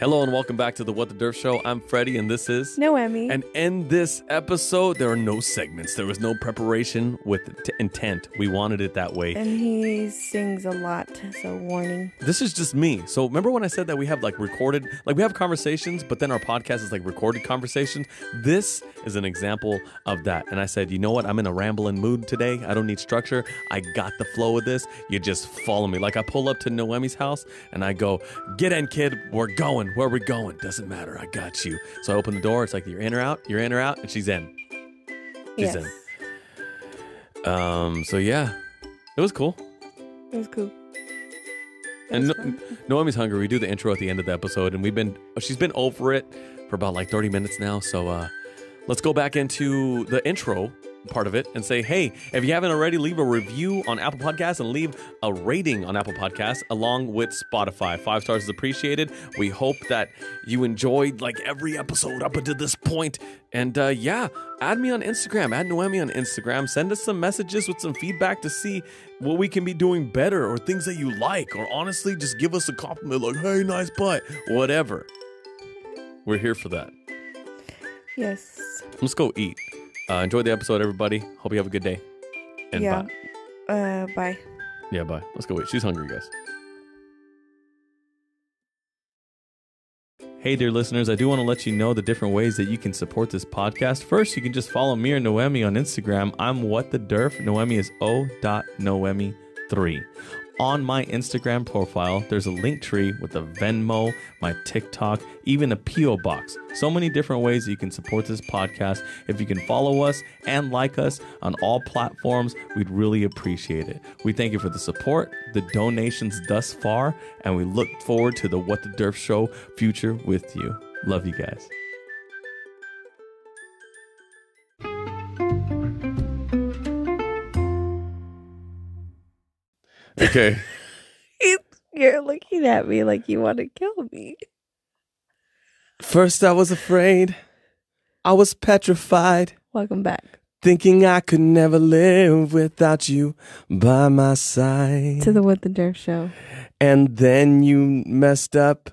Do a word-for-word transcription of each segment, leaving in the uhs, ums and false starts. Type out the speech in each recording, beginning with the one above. Hello and welcome back to the What the Derf Show. I'm Freddie and this is Nohemi. And in this episode, there are no segments. There was no preparation with t- intent. We wanted it that way. And he sings a lot, so warning. This is just me. So remember when I said that we have like recorded, like we have conversations, but then our podcast is like recorded conversations? This is an example of that. And I said, you know what? I'm in a rambling mood today. I don't need structure. I got the flow of this. You just follow me. Like I pull up to Nohemi's house and I go, get in, kid. We're going. Where are we going? Doesn't matter. I got you. So I open the door. It's like, you're in or out? You're in or out? And she's in. She's yes. in. Um. So yeah, it was cool. It was cool. It and was no- Nohemi's hungry. We do the intro at the end of the episode, and we've been she's been over it for about like thirty minutes now. So uh, let's go back into the intro part of it and say, hey, if you haven't already, leave a review on Apple Podcasts and leave a rating on Apple Podcasts along with Spotify. Five stars is appreciated. We hope that you enjoyed like every episode up until this point. And uh, yeah, add me on Instagram, add Nohemi on Instagram. Send us some messages with some feedback to see what we can be doing better or things that you like, or honestly, just give us a compliment like, hey, nice butt, whatever. We're here for that. Yes. Let's go eat. Uh, enjoy the episode, everybody. Hope you have a good day. And yeah. Bye. Uh, bye. Yeah, bye. Let's go. Wait, she's hungry, guys. Hey, dear listeners, I do want to let you know the different ways that you can support this podcast. First, you can just follow me or Nohemi on Instagram. I'm What the Derf. Nohemi is o dot nohemi three. On my Instagram profile, there's a link tree with a Venmo, my TikTok, even a P O box. So many different ways that you can support this podcast. If you can follow us and like us on all platforms, we'd really appreciate it. We thank you for the support, the donations thus far, and we look forward to the What the Derf Show future with you. Love you guys. Okay. He's, you're looking at me like you want to kill me. First I was afraid. I was petrified. Welcome back. Thinking I could never live without you by my side. To the What the Derf Show. And then you messed up.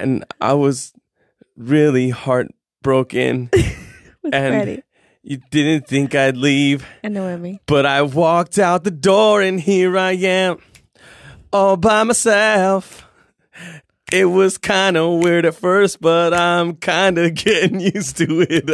And I was really heartbroken. With and Freddie. You didn't think I'd leave. I know what I mean. But I walked out the door and here I am, all by myself. It was kind of weird at first, but I'm kind of getting used to it.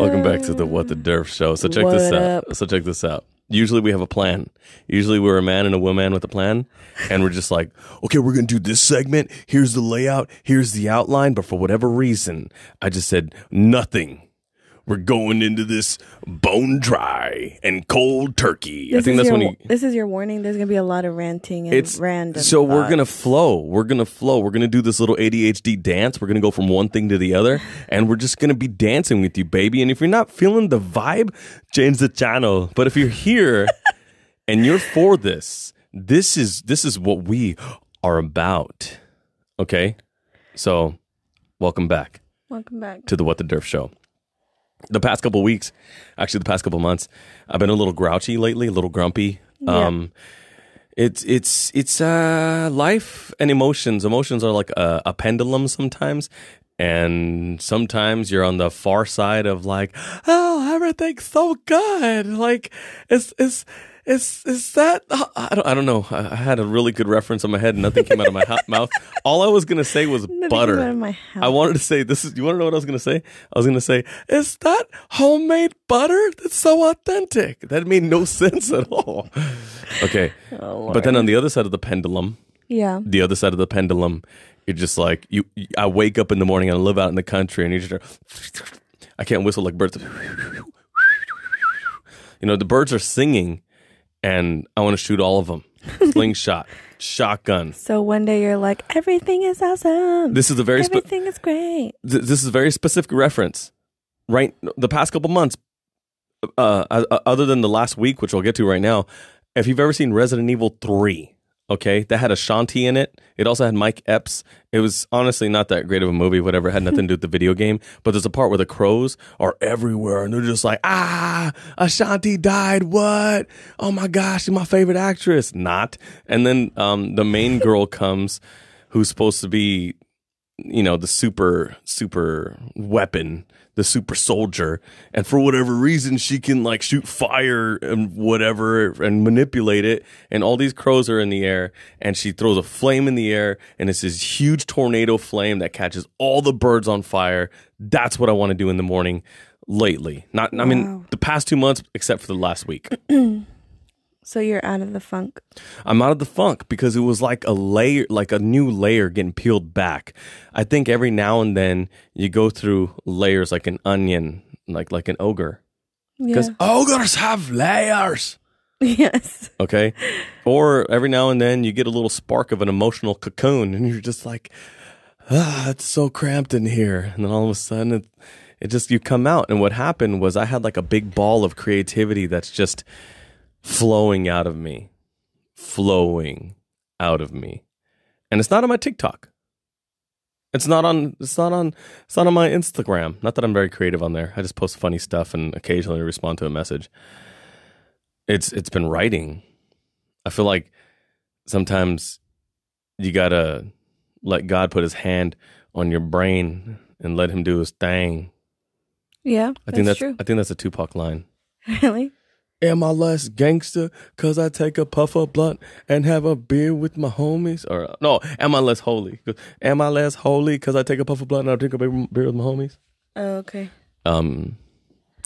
Welcome back to the What the Derf Show. So check what this up? out. So check this out. Usually we have a plan. Usually we're a man and a woman with a plan. And we're just like, okay, we're going to do this segment. Here's the layout. Here's the outline. But for whatever reason, I just said nothing. We're going into this bone dry and cold turkey. This I think that's your, when you... This is your warning. There's going to be a lot of ranting and it's, random So thoughts. We're going to flow. We're going to flow. We're going to do this little A D H D dance. We're going to go from one thing to the other. And we're just going to be dancing with you, baby. And if you're not feeling the vibe, change the channel. But if you're here and you're for this, this is this is what we are about. Okay? So welcome back. Welcome back. To the What the Derf Show. The past couple weeks, actually the past couple months, I've been a little grouchy lately, a little grumpy. Yeah. Um, it's it's it's uh, life and emotions. Emotions are like a, a pendulum sometimes. And sometimes you're on the far side of like, oh, everything's so good. Like, it's... it's Is is that I don't I don't know. I had a really good reference on my head and nothing came out of my ho- mouth. All I was gonna say was nothing butter. Came out of my house. I wanted to say this is you wanna know what I was gonna say? I was gonna say, is that homemade butter? That's so authentic. That made no sense at all. Okay. Oh, but then on the other side of the pendulum. Yeah. The other side of the pendulum, you're just like you, you I wake up in the morning and I live out in the country and you just I can't whistle like birds. You know, the birds are singing. And I want to shoot all of them. Slingshot, shotgun. So one day you're like, everything is awesome. This is a very spe- everything is great. Th- this is a very specific reference, right? The past couple months, uh, uh, other than the last week, which I'll get to right now. If you've ever seen Resident Evil three, Okay, that had Ashanti in it. It also had Mike Epps. It was honestly not that great of a movie, whatever. It had nothing to do with the video game. But there's a part where the crows are everywhere, and they're just like, ah, Ashanti died, what? Oh my gosh, she's my favorite actress. Not. And then um, the main girl comes, who's supposed to be, you know, the super, super weapon, the super soldier. And for whatever reason, she can like shoot fire and whatever and manipulate it. And all these crows are in the air, and she throws a flame in the air, and it's this huge tornado flame that catches all the birds on fire. That's what I want to do in the morning lately. Not, wow. I mean, the past two months, except for the last week. So you're out of the funk? I'm out of the funk because it was like a layer, like a new layer getting peeled back. I think every now and then you go through layers like an onion, like like an ogre. Because yeah. ogres have layers. Yes. Okay. Or every now and then you get a little spark of an emotional cocoon, and you're just like, ah, it's so cramped in here. And then all of a sudden it, it just, you come out. And what happened was I had like a big ball of creativity that's just flowing out of me, flowing out of me, and it's not on my TikTok. It's not on. It's not on. It's not on my Instagram. Not that I'm very creative on there. I just post funny stuff and occasionally respond to a message. It's it's been writing. I feel like sometimes you gotta let God put His hand on your brain and let Him do His thing. Yeah, I think that's, that's true. I think that's a Tupac line. Really. Am I less gangster because I take a puff of blunt and have a beer with my homies? Or no, am I less holy? Am I less holy because I take a puff of blunt and I drink a beer with my homies? Oh, okay. Um,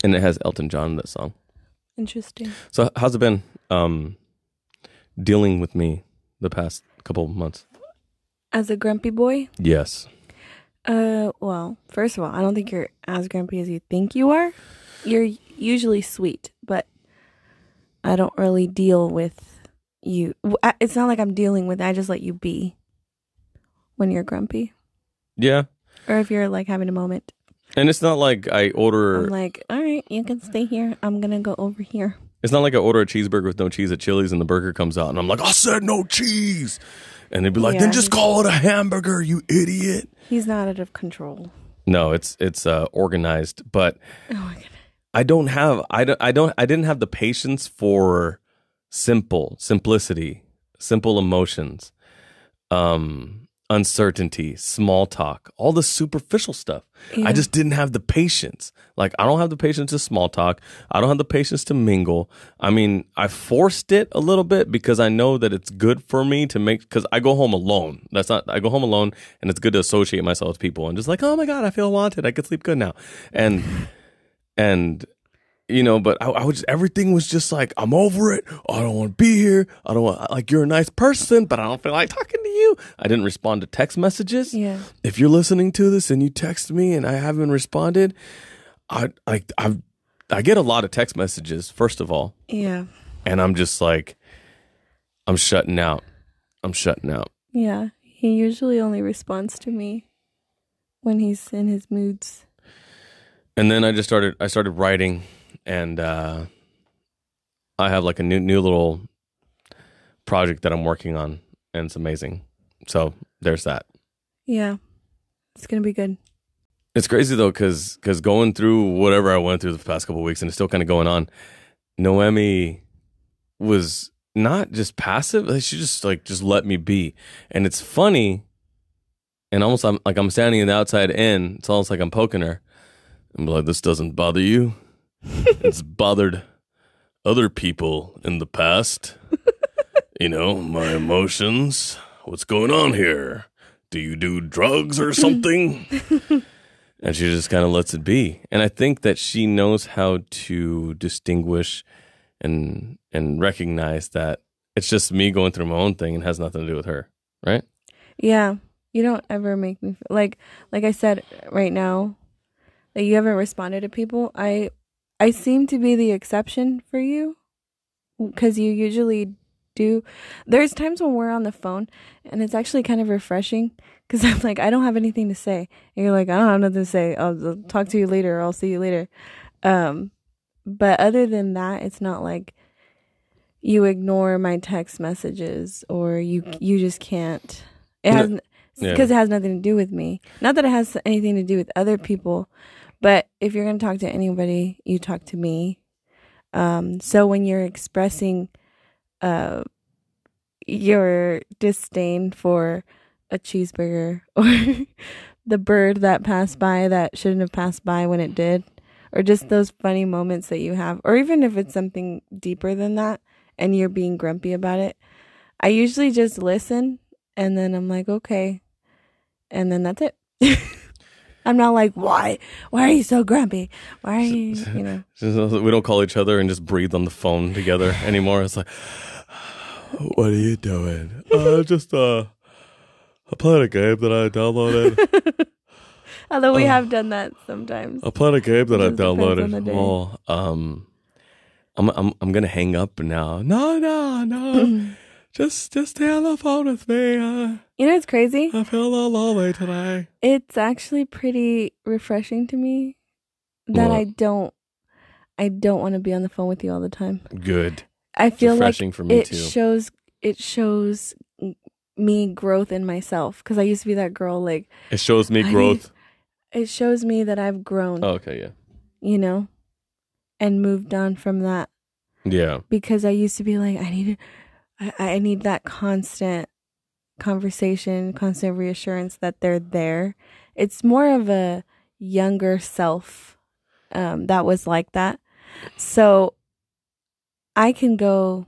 and it has Elton John in that song. Interesting. So how's it been um, dealing with me the past couple of months? As a grumpy boy? Yes. Uh, well, first of all, I don't think you're as grumpy as you think you are. You're usually sweet, but I don't really deal with you. It's not like I'm dealing with it. I just let you be when you're grumpy. Yeah. Or if you're like having a moment. And it's not like I order. I'm like, all right, you can stay here. I'm going to go over here. It's not like I order a cheeseburger with no cheese at Chili's and the burger comes out and I'm like, I said no cheese. And they'd be like, yeah, then just call it a hamburger, you idiot. He's not out of control. No, it's it's uh, organized, but. Oh, my goodness. I don't have, I don't, I don't, I didn't have the patience for simple, simplicity, simple emotions, um, uncertainty, small talk, all the superficial stuff. Yeah. I just didn't have the patience. Like, I don't have the patience to small talk. I don't have the patience to mingle. I mean, I forced it a little bit because I know that it's good for me to make, because I go home alone. That's not, I go home alone and it's good to associate myself with people and just like, oh my God, I feel wanted. I could sleep good now. And, And, you know, but I, I was just, everything was just like, I'm over it. I don't want to be here. I don't want, like, you're a nice person, but I don't feel like talking to you. I didn't respond to text messages. Yeah. If you're listening to this and you text me and I haven't responded, I, I, I, I get a lot of text messages, first of all. Yeah. And I'm just like, I'm shutting out. I'm shutting out. Yeah. He usually only responds to me when he's in his moods. And then I just started, I started writing, and uh, I have like a new new little project that I'm working on, and it's amazing. So there's that. Yeah, it's going to be good. It's crazy, though, because because going through whatever I went through the past couple of weeks, and it's still kind of going on, Nohemi was not just passive. She just like, just let me be. And it's funny, and almost I'm, like I'm standing in the outside in. It's almost like I'm poking her. I'm like, this doesn't bother you. It's bothered other people in the past. You know, my emotions. What's going on here? Do you do drugs or something? And she just kind of lets it be. And I think that she knows how to distinguish and and recognize that it's just me going through my own thing and has nothing to do with her, right? Yeah. You don't ever make me feel like like I said right now. That you haven't responded to people. I I seem to be the exception for you because you usually do. There's times when we're on the phone and it's actually kind of refreshing because I'm like, I don't have anything to say. And you're like, I don't have nothing to say. I'll, I'll talk to you later. Or I'll see you later. Um, but other than that, it's not like you ignore my text messages, or you you just can't. It has because yeah. it has nothing to do with me. Not that it has anything to do with other people, but if you're going to talk to anybody, you talk to me. Um, so when you're expressing uh, your disdain for a cheeseburger or the bird that passed by that shouldn't have passed by when it did, or just those funny moments that you have, or even if it's something deeper than that and you're being grumpy about it, I usually just listen and then I'm like, okay. And then that's it. I'm not like, why? Why are you so grumpy? Why are you, you know? We don't call each other and just breathe on the phone together anymore. It's like, what are you doing? uh, just uh, I played a game that I downloaded. Although we uh, have done that sometimes. I played a game that I downloaded. Well, um, I'm I'm I'm gonna hang up now. No, no, no. just just stay on the phone with me. Uh, you know, it's crazy. I feel a little lonely today. It's actually pretty refreshing to me that what? I don't I don't want to be on the phone with you all the time. Good. I feel it's refreshing like for me it too. shows it shows me growth in myself, because I used to be that girl. Like it shows me I growth. Need, It shows me that I've grown. Oh, okay, yeah. You know, and moved on from that. Yeah. Because I used to be like, I need, I, I need that constant conversation, constant reassurance that they're there. It's more of a younger self um, that was like that. So I can go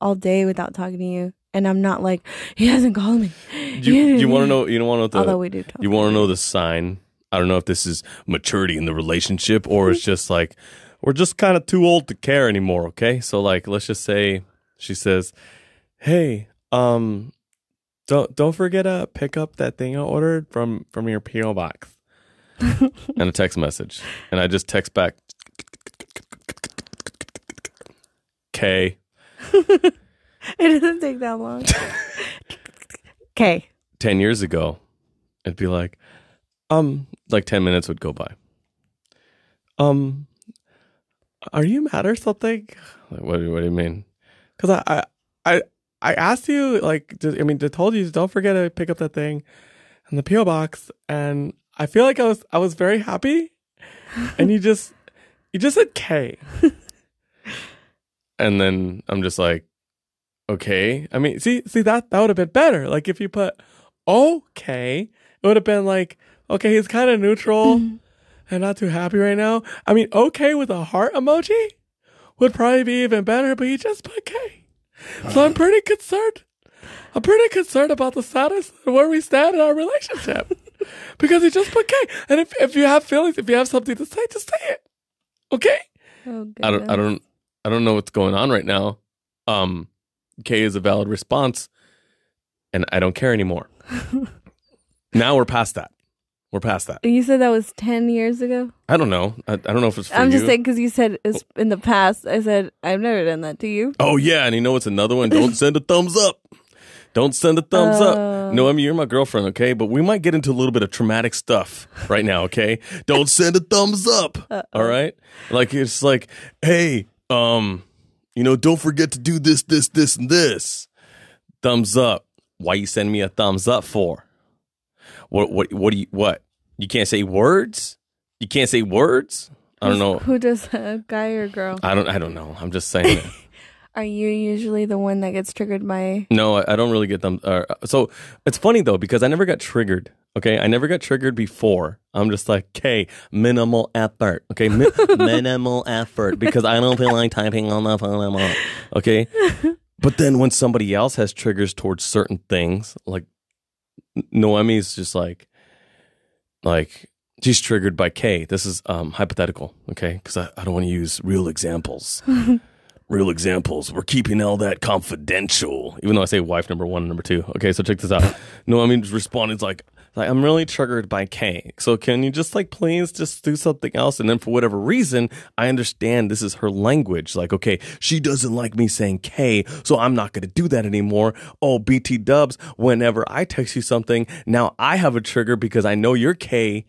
all day without talking to you, and I'm not like, he hasn't called me. Do you, you want to know? You don't want to know. Although we do talk. You want to know the sign. I don't know if this is maturity in the relationship or it's just like, we're just kind of too old to care anymore, okay? So, like, let's just say she says, hey, um, don't don't forget to pick up that thing I ordered from, from your P O box. And a text message. And I just text back, K. It doesn't take that long. K. Ten years ago, it'd be like, Um, like ten minutes would go by. Um, are you mad or something? Like, what, what do you mean? Because I, I, I asked you, like, I mean, I told you, don't forget to pick up that thing in the P O box. And I feel like I was, I was very happy. And you just, you just said K. And then I'm just like, okay. I mean, see, see that, that would have been better. Like if you put okay, it would have been like, okay, he's kind of neutral mm-hmm. and not too happy right now. I mean, okay with a heart emoji would probably be even better, but he just put K. So I'm pretty concerned. I'm pretty concerned about the status and where we stand in our relationship because he just put K. And if, if you have feelings, if you have something to say, just say it. Okay? Oh, I don't, I don't, I don't know what's going on right now. Um, K is a valid response, and I don't care anymore. Now we're past that. We're past that. You said that was ten years ago? I don't know. I, I don't know if it's for I'm you. Just saying because you said it's in the past. I said, I've never done that to you. Oh, yeah. And you know what's another one? Don't send a thumbs up. Don't send a thumbs uh, up. No, I mean, you're my girlfriend, okay? But we might get into a little bit of traumatic stuff right now, okay? Don't send a thumbs up. Uh-oh. All right? Like, it's like, hey, um, you know, don't forget to do this, this, this, and this. Thumbs up. Why you send me a thumbs up for? What what what do you what? You can't say words? You can't say words? I don't know. Who does that, guy or girl? I don't I don't know. I'm just saying it. Are you usually the one that gets triggered by? No, I, I don't really get them. Uh, so it's funny though because I never got triggered. Okay, I never got triggered before. I'm just like, okay, minimal effort. Okay, Mi- minimal effort because I don't feel like typing on the phone anymore. Okay, but then when somebody else has triggers towards certain things, like. Noemi's just like, like she's triggered by K. This is um, hypothetical, okay? Because I, I don't want to use real examples. Real examples. We're keeping all that confidential. Even though I say wife number one and number two. Okay, so check this out. Noemi's responded like, like, I'm really triggered by K. So can you just like please just do something else? And then for whatever reason, I understand this is her language. Like, okay, she doesn't like me saying K, so I'm not going to do that anymore. Oh, B T dubs, whenever I text you something, now I have a trigger because I know your K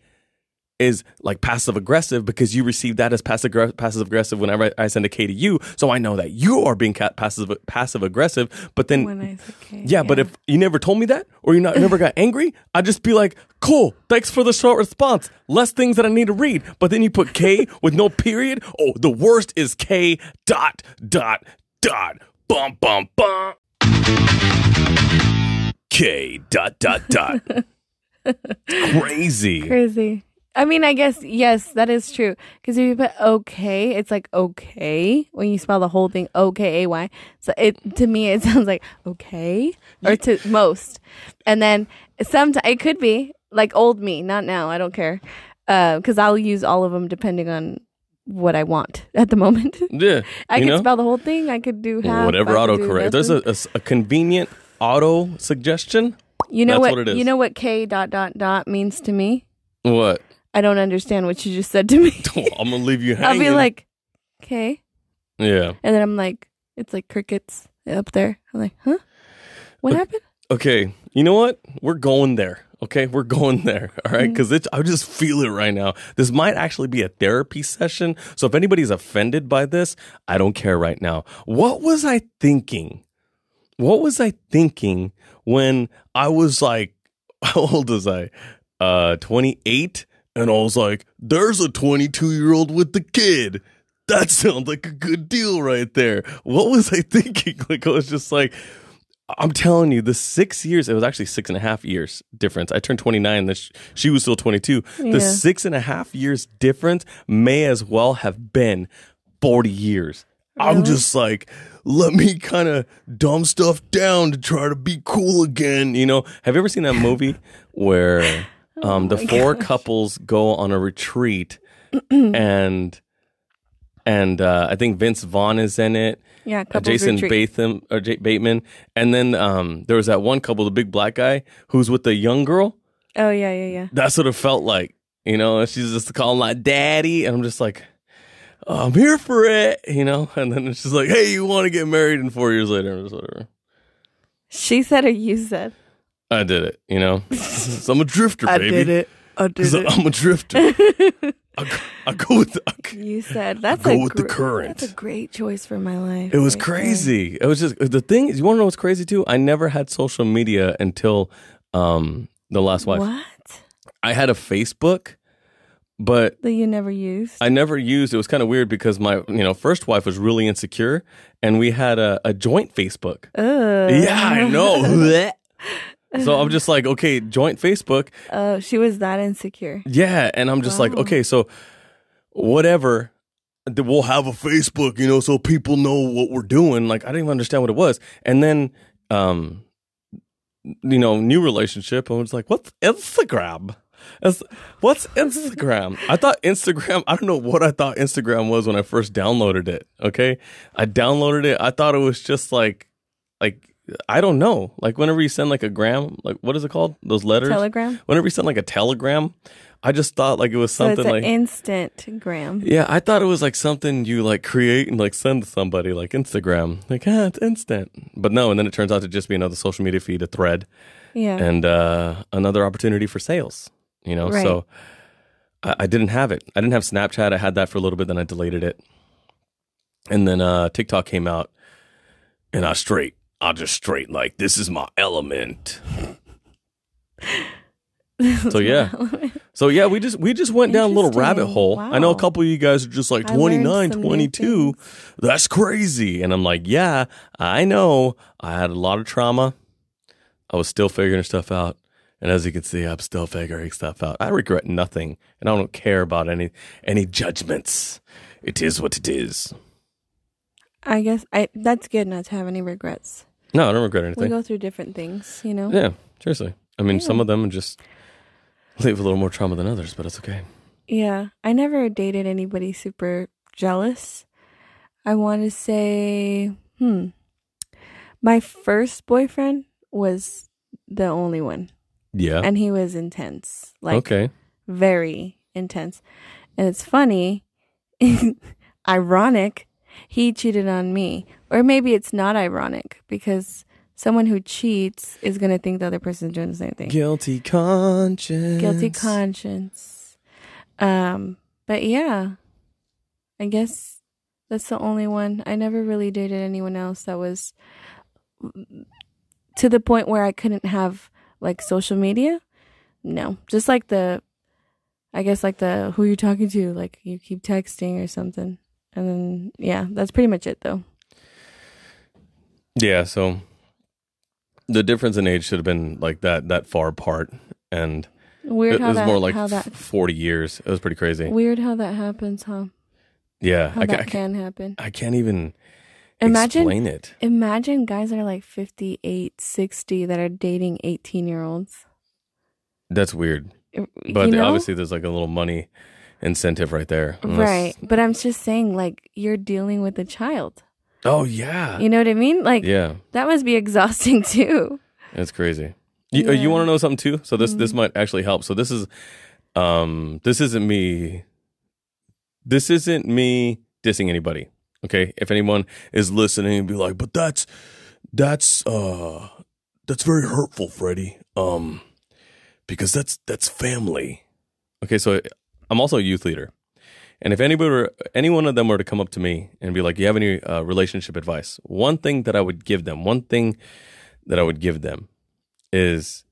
is like passive aggressive, because you receive that as passive passive aggressive whenever I send a K to you. So I know that you are being passive passive aggressive. But then, when I say K, yeah, yeah. But if you never told me that, or you not never got angry, I'd just be like, cool, thanks for the short response. Less things that I need to read. But then you put K with no period. Oh, the worst is K dot dot dot bum bum bum. K dot dot dot. Crazy. Crazy. I mean, I guess, yes, that is true. Because if you put okay, it's like okay. When you spell the whole thing, O K A Y. So it, to me, it sounds like okay. Or to most. And then sometimes it could be like old me. Not now. I don't care. Because uh, I'll use all of them depending on what I want at the moment. Yeah. I could know? spell the whole thing. I could do half. Whatever autocorrect. There's a, a, a convenient auto suggestion. You know That's what, what it is. You know what K dot dot dot means to me? What? I don't understand what you just said to me. I'm going to leave you hanging. I'll be like, okay. Yeah. And then I'm like, it's like crickets up there. I'm like, huh? What okay. happened? Okay. You know what? We're going there. Okay? We're going there. All right? Because mm-hmm. I just feel it right now. This might actually be a therapy session. So if anybody's offended by this, I don't care right now. What was I thinking? What was I thinking when I was like, how old was I? Uh, twenty-eight? And I was like, there's a twenty-two-year-old with the kid. That sounds like a good deal right there. What was I thinking? Like, I was just like, I'm telling you, the six years, it was actually six and a half years difference. I turned twenty-nine, and sh- she was still twenty-two. Yeah. The six and a half years difference may as well have been forty years. Really? I'm just like, let me kind of dumb stuff down to try to be cool again. You know, have you ever seen that movie where... Um, the oh four gosh. couples go on a retreat, and and uh, I think Vince Vaughn is in it. Yeah, uh, Jason Bateman or J- Bateman, and then um, there was that one couple, the big black guy, who's with the young girl. Oh yeah, yeah, yeah. That's what it felt like, you know. And she's just calling like daddy, and I'm just like, oh, I'm here for it, you know. And then she's like, hey, you want to get married? And four years later, I'm just whatever. She said, or you said. I did it, you know. So I'm a drifter, baby. I did it. I did it. I'm a drifter. I, go, I go with the. I, you said that's I go a with gr- the current. That's a great choice for my life. It was right crazy. There. It was just the thing. You want to know what's crazy too? I never had social media until um, the last wife. What? I had a Facebook, but that you never used. I never used. It was kind of weird because my you know first wife was really insecure, and we had a, a joint Facebook. Oh. Yeah, I know. So I'm just like, okay, joint Facebook. Oh, uh, she was that insecure. Yeah, and I'm just wow. like, okay, so whatever, we'll have a Facebook, you know, so people know what we're doing. Like, I didn't even understand what it was. And then, um, you know, new relationship, I was like, what's Instagram? What's Instagram? I thought Instagram, I don't know what I thought Instagram was when I first downloaded it, okay? I downloaded it. I thought it was just like, like, I don't know. Like whenever you send like a gram, like what is it called? Those letters? Telegram. Whenever you send like a telegram, I just thought like it was something so it's an like instant gram. Yeah, I thought it was like something you like create and like send to somebody like Instagram. Like, ah, it's instant. But no, and then it turns out to just be another social media feed, a thread. Yeah. And uh, another opportunity for sales. You know, right. So I, I didn't have it. I didn't have Snapchat. I had that for a little bit, then I deleted it. And then uh, TikTok came out and I straight. I'll just straight like this is my element. so yeah, element. so yeah, we just we just went down a little rabbit hole. Wow. I know a couple of you guys are just like twenty-nine, twenty-two. That's crazy, and I'm like, yeah, I know. I had a lot of trauma. I was still figuring stuff out, and as you can see, I'm still figuring stuff out. I regret nothing, and I don't care about any any judgments. It is what it is. I guess I. That's good not to have any regrets. No, I don't regret anything. We go through different things, you know? Yeah, seriously. I mean, yeah. Some of them just leave a little more trauma than others, but it's okay. Yeah. I never dated anybody super jealous. I want to say, hmm, my first boyfriend was the only one. Yeah. And he was intense. Like, okay. Very intense. And it's funny, ironic. He cheated on me. Or maybe it's not ironic because someone who cheats is going to think the other person's doing the same thing. Guilty conscience. Guilty conscience. Um, but yeah, I guess that's the only one. I never really dated anyone else that was to the point where I couldn't have like social media. No, just like the, I guess like the who you're talking to, like you keep texting or something. And then, yeah, that's pretty much it though. Yeah, so the difference in age should have been like that, that far apart. And weird it, how it was that, more like that, forty years. It was pretty crazy. Weird how that happens, huh? Yeah. How I, that I, can I, happen. I can't even imagine, explain it. Imagine guys that are like fifty-eight, sixty that are dating eighteen-year-olds. That's weird. But you know? Obviously there's like a little money incentive right there. Unless... Right. But I'm just saying like you're dealing with a child. Oh, yeah. You know what I mean? Like, yeah. That must be exhausting, too. That's crazy. You, yeah. you want to know something, too? So this, mm-hmm. this might actually help. So this is, um, this isn't me. This isn't me dissing anybody. Okay. If anyone is listening and be like, but that's, that's, uh, that's very hurtful, Freddie. Um, because that's, that's family. Okay. So I'm also a youth leader. And if anybody were, any one of them were to come up to me and be like, do you have any uh, relationship advice? One thing that I would give them, one thing that I would give them is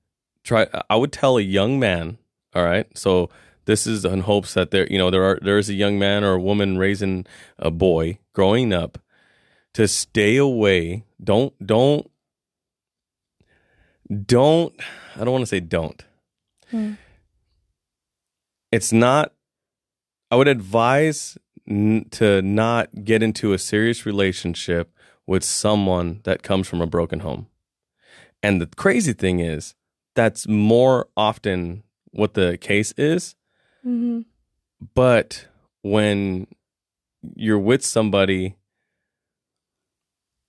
try, I would tell a young man, all right, so this is in hopes that there, you know, there are, there is a young man or a woman raising a boy growing up to stay away. Don't, don't, don't, I don't want to say don't. Hmm. It's not. I would advise n- to not get into a serious relationship with someone that comes from a broken home. And the crazy thing is, that's more often what the case is. Mm-hmm. But when you're with somebody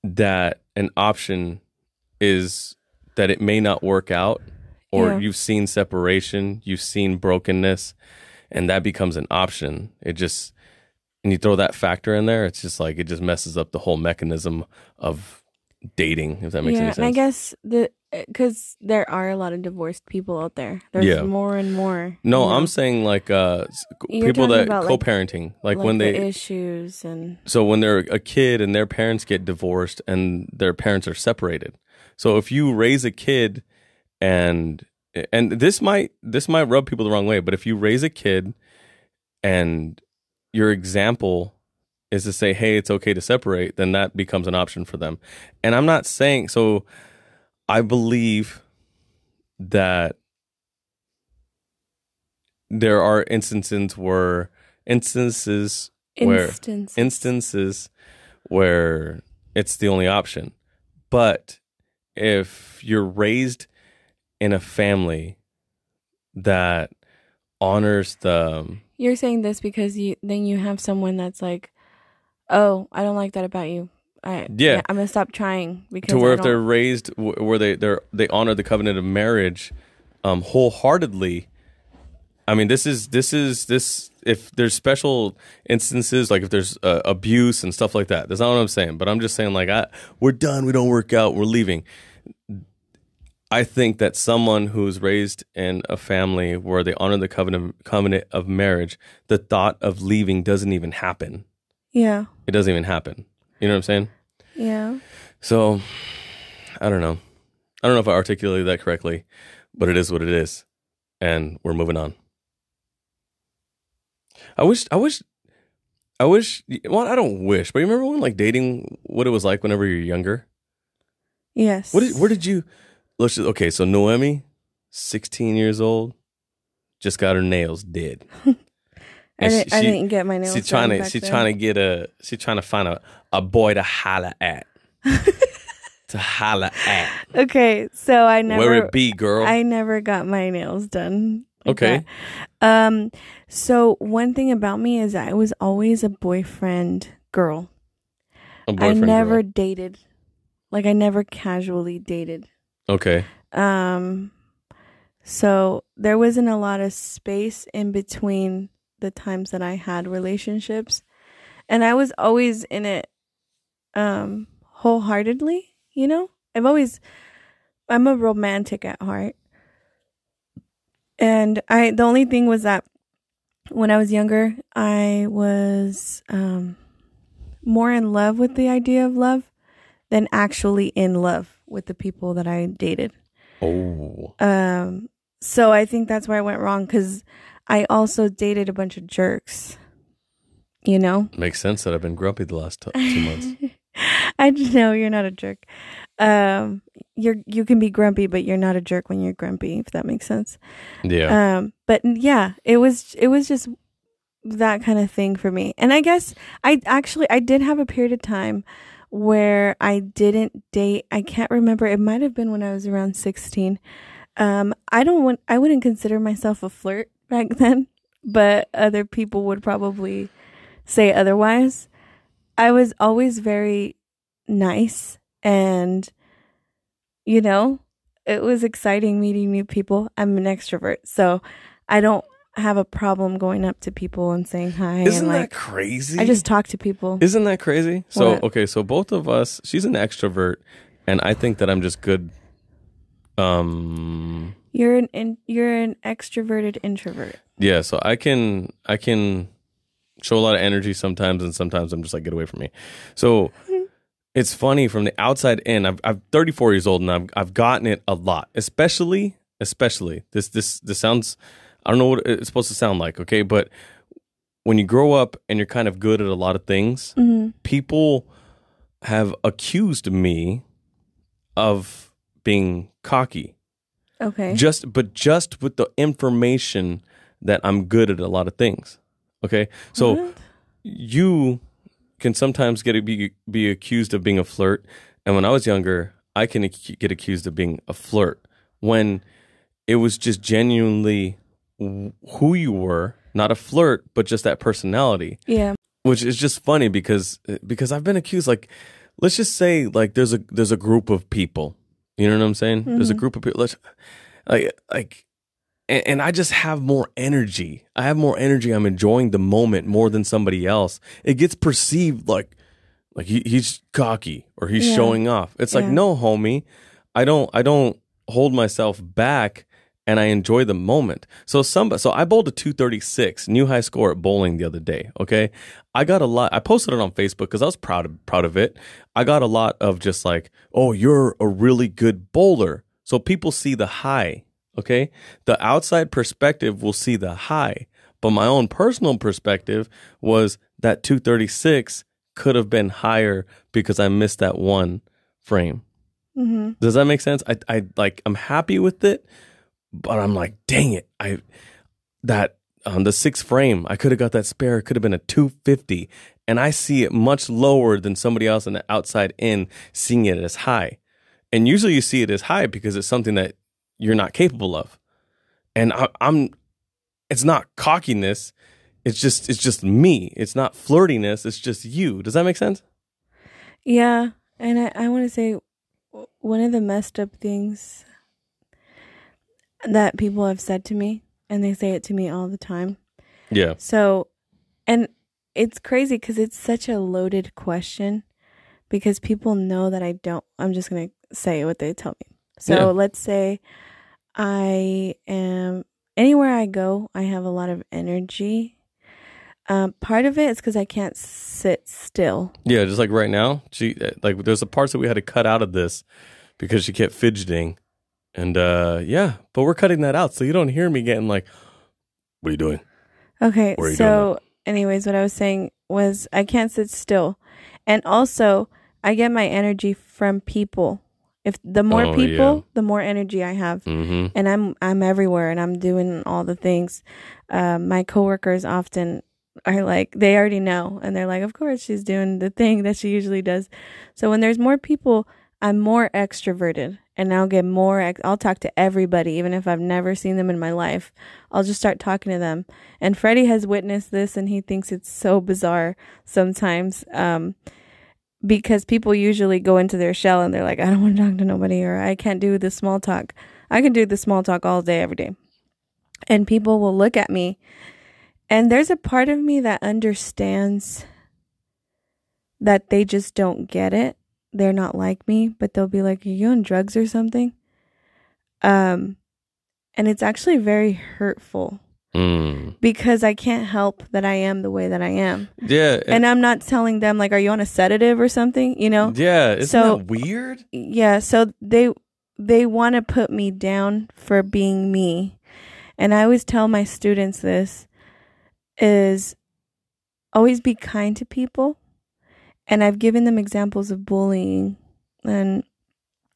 that an option is that it may not work out, or yeah. you've seen separation, you've seen brokenness, and that becomes an option. It just, and you throw that factor in there, it's just like, it just messes up the whole mechanism of dating, if that makes yeah, any sense. And I guess, the because there are a lot of divorced people out there. There's yeah. more and more. No, you know? I'm saying like uh, people that co-parenting. Like, like, like when the they, issues and... So when they're a kid and their parents get divorced and their parents are separated. So if you raise a kid and... And this might this might rub people the wrong way, but if you raise a kid and your example is to say, hey, it's okay to separate, then that becomes an option for them. And I'm not saying, so I believe that there are instances where instances instances. where instances where it's the only option. But if you're raised in a family that honors the... You're saying this because you then you have someone that's like, oh, I don't like that about you. I, yeah. yeah. I'm going to stop trying. Because to where I if don't... they're raised, where they they're, they honor the covenant of marriage um, wholeheartedly. I mean, this is, this is, this, if there's special instances, like if there's uh, abuse and stuff like that, that's not what I'm saying, but I'm just saying like, I, we're done, we don't work out, we're leaving. I think that someone who's raised in a family where they honor the covenant, covenant of marriage, the thought of leaving doesn't even happen. Yeah. It doesn't even happen. You know what I'm saying? Yeah. So, I don't know. I don't know if I articulated that correctly, but it is what it is. And we're moving on. I wish, I wish, I wish, well, I don't wish, but you remember when like dating, what it was like whenever you're younger? Yes. What did, where did you... Let's just, okay, so Nohemi, sixteen years old, just got her nails did. I, didn't, she, I didn't get my nails did. She's trying to she trying to get a she trying to find a, a boy to holla at. to holla at. Okay, so I never Where it be, girl? I never got my nails done. Like okay. That. Um so one thing about me is I was always a boyfriend girl. A boyfriend I never girl. dated. Like I never casually dated. Okay. Um, so there wasn't a lot of space in between the times that I had relationships, and I was always in it, um, wholeheartedly. You know, I've always, I'm a romantic at heart, and I. The only thing was that when I was younger, I was um, more in love with the idea of love than actually in love with the people that I dated. Oh. Um. So I think that's where I went wrong, because I also dated a bunch of jerks. You know? Makes sense that I've been grumpy the last t- two months. I know you're not a jerk. Um, you're you can be grumpy, but you're not a jerk when you're grumpy, if that makes sense. Yeah. Um, but yeah, it was it was just that kind of thing for me. And I guess I actually I did have a period of time where I didn't date. I can't remember. It might have been when I was around sixteen. Um, I don't want. I wouldn't consider myself a flirt back then, but other people would probably say otherwise. I was always very nice, and, you know, it was exciting meeting new people. I'm an extrovert, so I don't have a problem going up to people and saying hi. Isn't and, like, that crazy? I just talk to people. Isn't that crazy? So, what? Okay, so both of us, she's an extrovert, and I think that I'm just good. Um, You're an in, you're an extroverted introvert. Yeah, so I can I can... show a lot of energy sometimes, and sometimes I'm just like, get away from me. So it's funny from the outside in. I've, I'm thirty-four years old, and I've I've gotten it a lot, especially especially this this this sounds. I don't know what it's supposed to sound like, okay? But when you grow up and you're kind of good at a lot of things, mm-hmm. people have accused me of being cocky. Okay, just but just with the information that I'm good at a lot of things. Okay, so what? You can sometimes get be, be accused of being a flirt, and when I was younger, I can ac- get accused of being a flirt when it was just genuinely w- who you were, not a flirt, but just that personality. Yeah, which is just funny because because I've been accused. Like, let's just say like there's a there's a group of people. You know what I'm saying? Mm-hmm. There's a group of people. Let's, like like. And I just have more energy. I have more energy. I'm enjoying the moment more than somebody else. It gets perceived like like he, he's cocky or he's yeah. showing off. It's yeah. like, no, homie, I don't I don't hold myself back, and I enjoy the moment. So somebody, so I bowled a two thirty-six, new high score at bowling the other day. Okay, I got a lot. I posted it on Facebook because I was proud of, proud of it. I got a lot of just like, oh, you're a really good bowler. So people see the high. Okay, the outside perspective will see the high, but my own personal perspective was that two thirty-six could have been higher because I missed that one frame. Mm-hmm. Does that make sense? I, I like, I'm happy with it, but I'm like, dang it! I that on um, the sixth frame, I could have got that spare. It could have been a two fifty, and I see it much lower than somebody else on the outside in seeing it as high. And usually, you see it as high because it's something that you're not capable of. And I, I'm, it's not cockiness. It's just, it's just me. It's not flirtiness. It's just you. Does that make sense? Yeah. And I, I want to say one of the messed up things that people have said to me, and they say it to me all the time. Yeah. So, and it's crazy because it's such a loaded question because people know that I don't, I'm just going to say what they tell me. So yeah. Let's say I am, anywhere I go, I have a lot of energy. Um, part of it is because I can't sit still. Yeah, just like right now, she like there's the parts that we had to cut out of this because she kept fidgeting. And uh, yeah, but we're cutting that out so you don't hear me getting like, what are you doing? Okay, you so doing anyways, what I was saying was I can't sit still. And also, I get my energy from people. If the more oh, people, yeah. the more energy I have, mm-hmm. and I'm I'm everywhere, and I'm doing all the things. Uh, my coworkers often are like, they already know, and they're like, of course she's doing the thing that she usually does. So when there's more people, I'm more extroverted, and I'll get more. Ex- I'll talk to everybody, even if I've never seen them in my life. I'll just start talking to them. And Freddie has witnessed this, and he thinks it's so bizarre sometimes. Um, Because people usually go into their shell and they're like, I don't want to talk to nobody, or I can't do the small talk. I can do the small talk all day, every day. And people will look at me. And there's a part of me that understands that they just don't get it. They're not like me, but they'll be like, are you on drugs or something? Um, and it's actually very hurtful. Mm. Because I can't help that I am the way that I am. Yeah. And, and I'm not telling them, like, are you on a sedative or something? You know? Yeah. Isn't so, that weird? Yeah. So they they want to put me down for being me. And I always tell my students this, is always be kind to people. And I've given them examples of bullying. And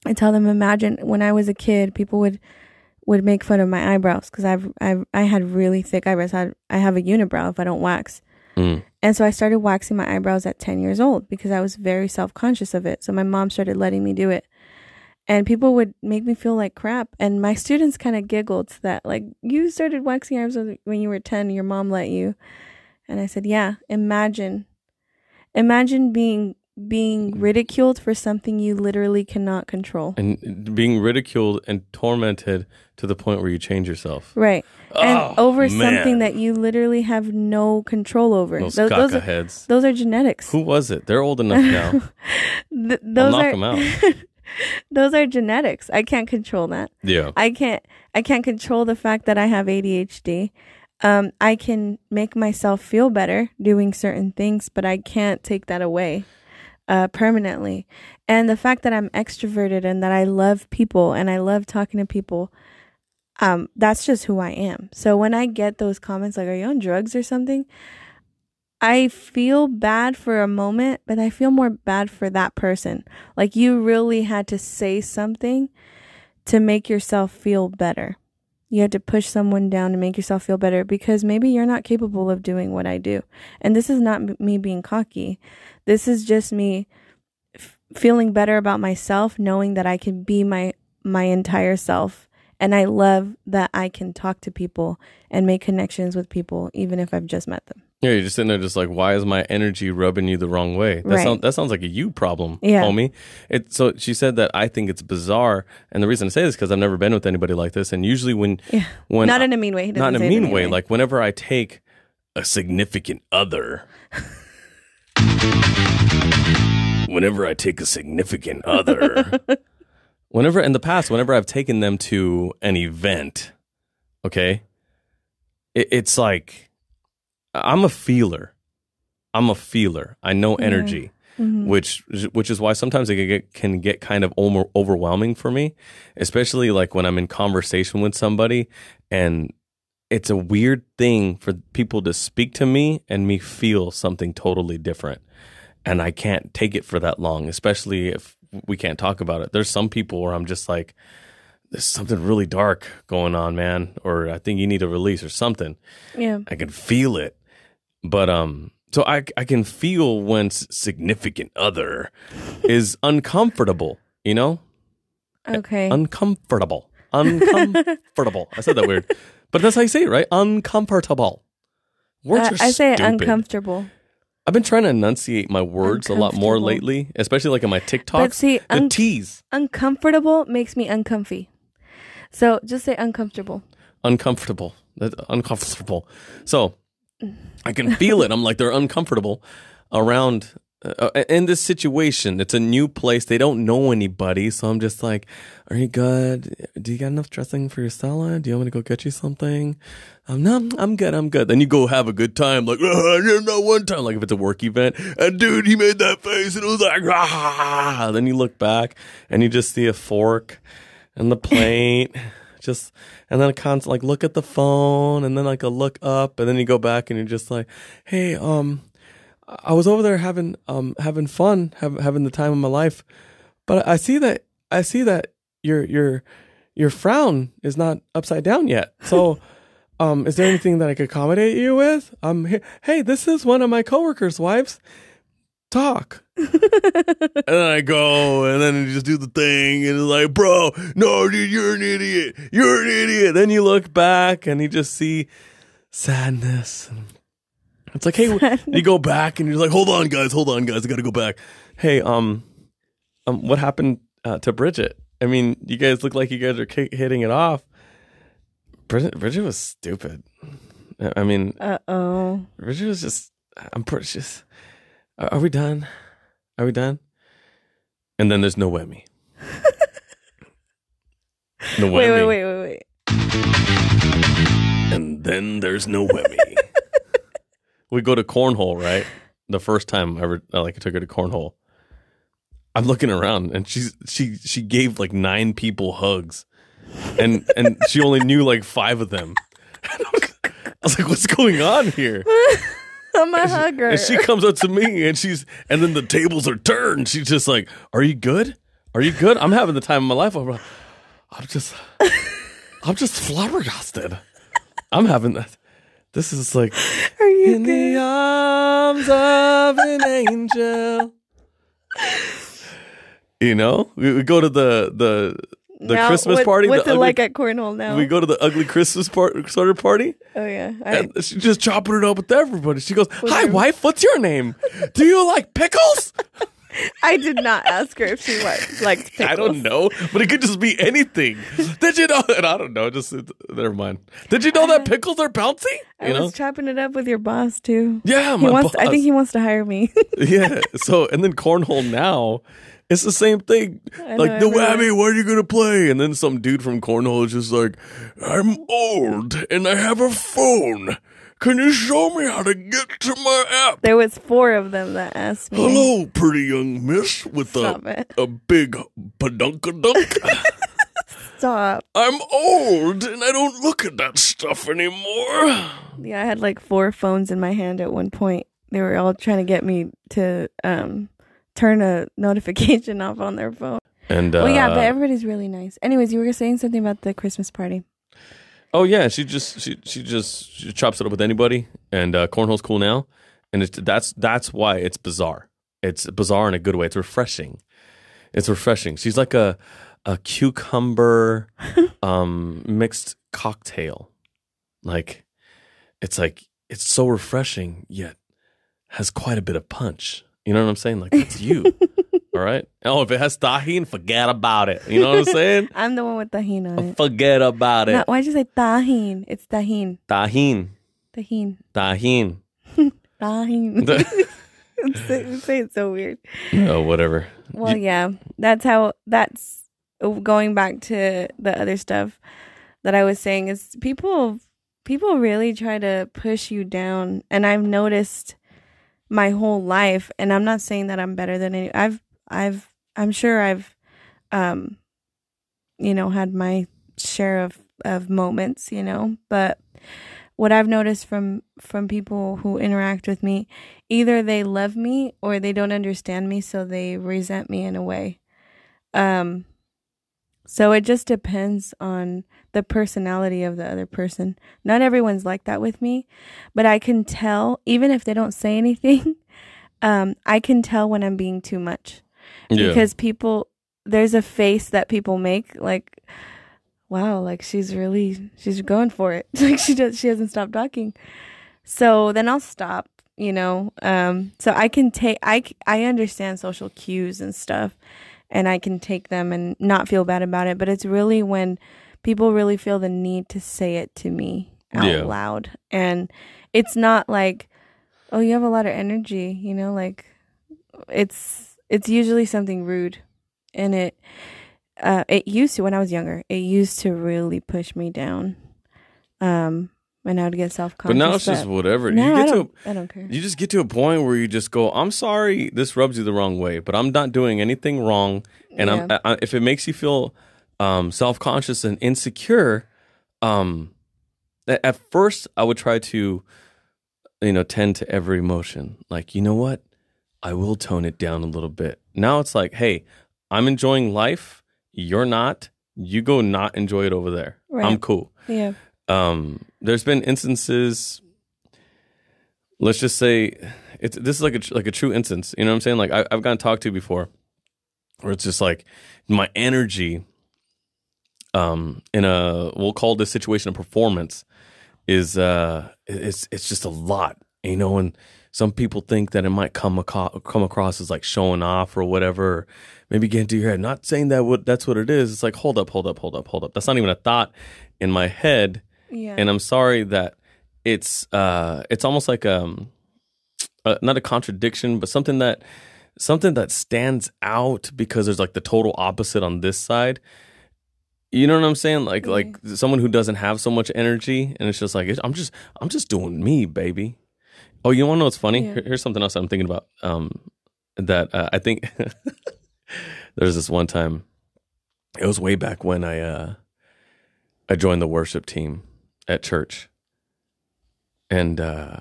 I tell them, imagine when I was a kid, people would... would make fun of my eyebrows because I've, I've I had really thick eyebrows. I, I have a unibrow if I don't wax. Mm. And so I started waxing my eyebrows at ten years old because I was very self-conscious of it. So my mom started letting me do it. And people would make me feel like crap. And my students kind of giggled to that. Like, you started waxing your eyebrows when you were ten. Your mom let you. And I said, yeah, imagine. Imagine being... being ridiculed for something you literally cannot control, and being ridiculed and tormented to the point where you change yourself, right? Oh, and over man. something that you literally have no control over. Those, those, those, are, heads. those are genetics. Who was it? They're old enough now. Th- those I'll knock are them out. Those are genetics. I can't control that. Yeah, I can't. I can't control the fact that I have A D H D. Um, I can make myself feel better doing certain things, but I can't take that away. Uh, permanently. And the fact that I'm extroverted and that I love people and I love talking to people, um, that's just who I am. So when I get those comments like, are you on drugs or something? I feel bad for a moment, but I feel more bad for that person. Like, you really had to say something to make yourself feel better. You had to push someone down to make yourself feel better because maybe you're not capable of doing what I do. And this is not m- me being cocky. This is just me f- feeling better about myself, knowing that I can be my, my entire self. And I love that I can talk to people and make connections with people, even if I've just met them. Yeah, you're just sitting there just like, why is my energy rubbing you the wrong way? That, right. sound, that sounds like a you problem, yeah. homie. It, so she said that I think it's bizarre. And the reason I say this is because I've never been with anybody like this. And usually when... Yeah. when not I, in a mean way. He not in a mean way. way. Like, whenever I take a significant other... whenever I take a significant other... whenever, in the past, whenever I've taken them to an event, okay, it, it's like... I'm a feeler. I'm a feeler. I know energy, yeah. mm-hmm. which which is why sometimes it can get, can get kind of over, overwhelming for me, especially like when I'm in conversation with somebody, and it's a weird thing for people to speak to me and me feel something totally different, and I can't take it for that long, especially if we can't talk about it. There's some people where I'm just like, there's something really dark going on, man, or I think you need a release or something. Yeah, I can feel it. But um, so I I can feel when significant other is uncomfortable, you know? Okay. Uncomfortable. Uncomfortable. I said that weird. But that's how you say it, right? Uncomfortable. Words uh, are I say stupid. Uncomfortable. I've been trying to enunciate my words a lot more lately, especially like in my TikToks. But see, un- the T's. Uncomfortable makes me uncomfy. So just say uncomfortable. Uncomfortable. That's uncomfortable. So... I can feel it. I'm like, they're uncomfortable around uh, in this situation. It's a new place. They don't know anybody. So I'm just like, are you good? Do you got enough dressing for your salad? Do you want me to go get you something? I'm not, I'm good. I'm good. Then you go have a good time. Like, oh, I didn't know one time. Like if it's a work event and dude, he made that face and it was like, ah, then you look back and you just see a fork and the plate. Just and then a constant like look at the phone and then like a look up and then you go back and you're just like, hey, um, I was over there having um having fun, have, having the time of my life, but I see that I see that your your your frown is not upside down yet. So, um, is there anything that I could accommodate you with? Um, here, hey, this is one of my coworkers' wives. Talk. And then I go, and then you just do the thing, and it's like, bro, no, dude, you're an idiot. You're an idiot. Then you look back, and you just see sadness. It's like, hey, sadness. You go back, and you're like, hold on, guys, hold on, guys, I gotta go back. Hey, um, um, what happened uh, to Bridget? I mean, you guys look like you guys are k- hitting it off. Bridget, Bridget was stupid. I mean, uh oh, Bridget was just, I'm pretty just. Are we done? Are we done? And then there's Nohemi. Nohemi. Wait, wait, wait, wait, wait. And then when there's Nohemi. We go to cornhole, right? The first time I ever like I took her to cornhole. I'm looking around and she's she she gave like nine people hugs. And and she only knew like five of them. And I, was, I was like, what's going on here? I'm a and hugger. She, and she comes up to me and she's and then the tables are turned. She's just like, are you good? Are you good? I'm having the time of my life. I'm, like, I'm just I'm just flabbergasted. I'm having that. This is like Are you in good? The arms of an angel. You know? We, we go to the the The now, Christmas what, party. What's the it ugly, like at cornhole now? We go to the ugly Christmas part, sort of party. Oh, yeah. I, and she's just chopping it up with everybody. She goes, hi, your... wife, what's your name? Do you like pickles? I did not ask her if she liked pickles. I don't know, but it could just be anything. Did you know that? I don't know. Just it, never mind. Did you know that pickles are bouncy? I you was know? chopping it up with your boss, too. Yeah, my he wants, boss. I think he wants to hire me. Yeah. So, and then cornhole now. It's the same thing. I like, the whammy, where are you going to play? And then some dude from cornhole is just like, I'm old and I have a phone. Can you show me how to get to my app? There was four of them that asked me. Hello, pretty young miss with a, a big badunkadunk. Stop. I'm old and I don't look at that stuff anymore. Yeah, I had like four phones in my hand at one point. They were all trying to get me to... um. turn a notification off on their phone. And uh, well, yeah, but everybody's really nice. Anyways, you were saying something about the Christmas party. Oh yeah, she just she she just she chops it up with anybody, and uh, cornhole's cool now, and it's, that's that's why it's bizarre. It's bizarre in a good way. It's refreshing. It's refreshing. She's like a a cucumber um, mixed cocktail. Like it's like it's so refreshing, yet has quite a bit of punch. You know what I'm saying? Like, that's you. All right? Oh, if it has tahini, forget about it. You know what I'm saying? I'm the one with tahini on it. Forget about it. No, why'd you say tahini? It's tahini. Tahini. Tahini. Tahini. Tahini. You say it so weird. Oh, whatever. Well, you- yeah. That's how, that's going back to the other stuff that I was saying is people, people really try to push you down. And I've noticed... my whole life, and I'm not saying that I'm better than any. I've, I've, I'm sure I've, um, you know, had my share of, of moments, you know. But what I've noticed from from people who interact with me, either they love me or they don't understand me, so they resent me in a way. Um, so it just depends on the personality of the other person. Not everyone's like that with me, but I can tell, even if they don't say anything, um, I can tell when I'm being too much. Yeah. Because people, there's a face that people make like, wow, like she's really, she's going for it. Like she does, she hasn't stopped talking. So then I'll stop, you know? Um, so I can take, I, I understand social cues and stuff, and I can take them and not feel bad about it. But it's really when people really feel the need to say it to me out yeah. loud. And it's not like, oh, you have a lot of energy, you know, like it's it's usually something rude. And it uh, it used to, when I was younger, it used to really push me down. Um, and I would get self-conscious. But now it's but just whatever. No, you get I, don't, to a, I don't care. You just get to a point where you just go, I'm sorry, this rubs you the wrong way, but I'm not doing anything wrong. And yeah. I'm, I, if it makes you feel... Um, self-conscious and insecure, um, at first I would try to, you know, tend to every emotion. Like, you know what? I will tone it down a little bit. Now it's like, hey, I'm enjoying life. You're not. You go not enjoy it over there. Right. I'm cool. Yeah. Um, there's been instances, let's just say, it's, this is like a, like a true instance. You know what I'm saying? Like I, I've gotten talked to before where it's just like my energy... Um, in a, we'll call this situation a performance, is uh, it's it's just a lot, you know. And some people think that it might come aco- come across as like showing off or whatever, or maybe get into your head. Not saying that what that's what it is. It's like hold up, hold up, hold up, hold up. That's not even a thought in my head. Yeah. And I'm sorry that it's uh, it's almost like um, a, not a contradiction, but something that something that stands out because there's like the total opposite on this side. You know what I'm saying? Like, yeah. like someone who doesn't have so much energy, and it's just like, I'm just, I'm just doing me, baby. Oh, you want to know what's funny? Yeah. Here, here's something else I'm thinking about. Um, that uh, I think there's this one time. It was way back when I, uh, I joined the worship team at church, and uh,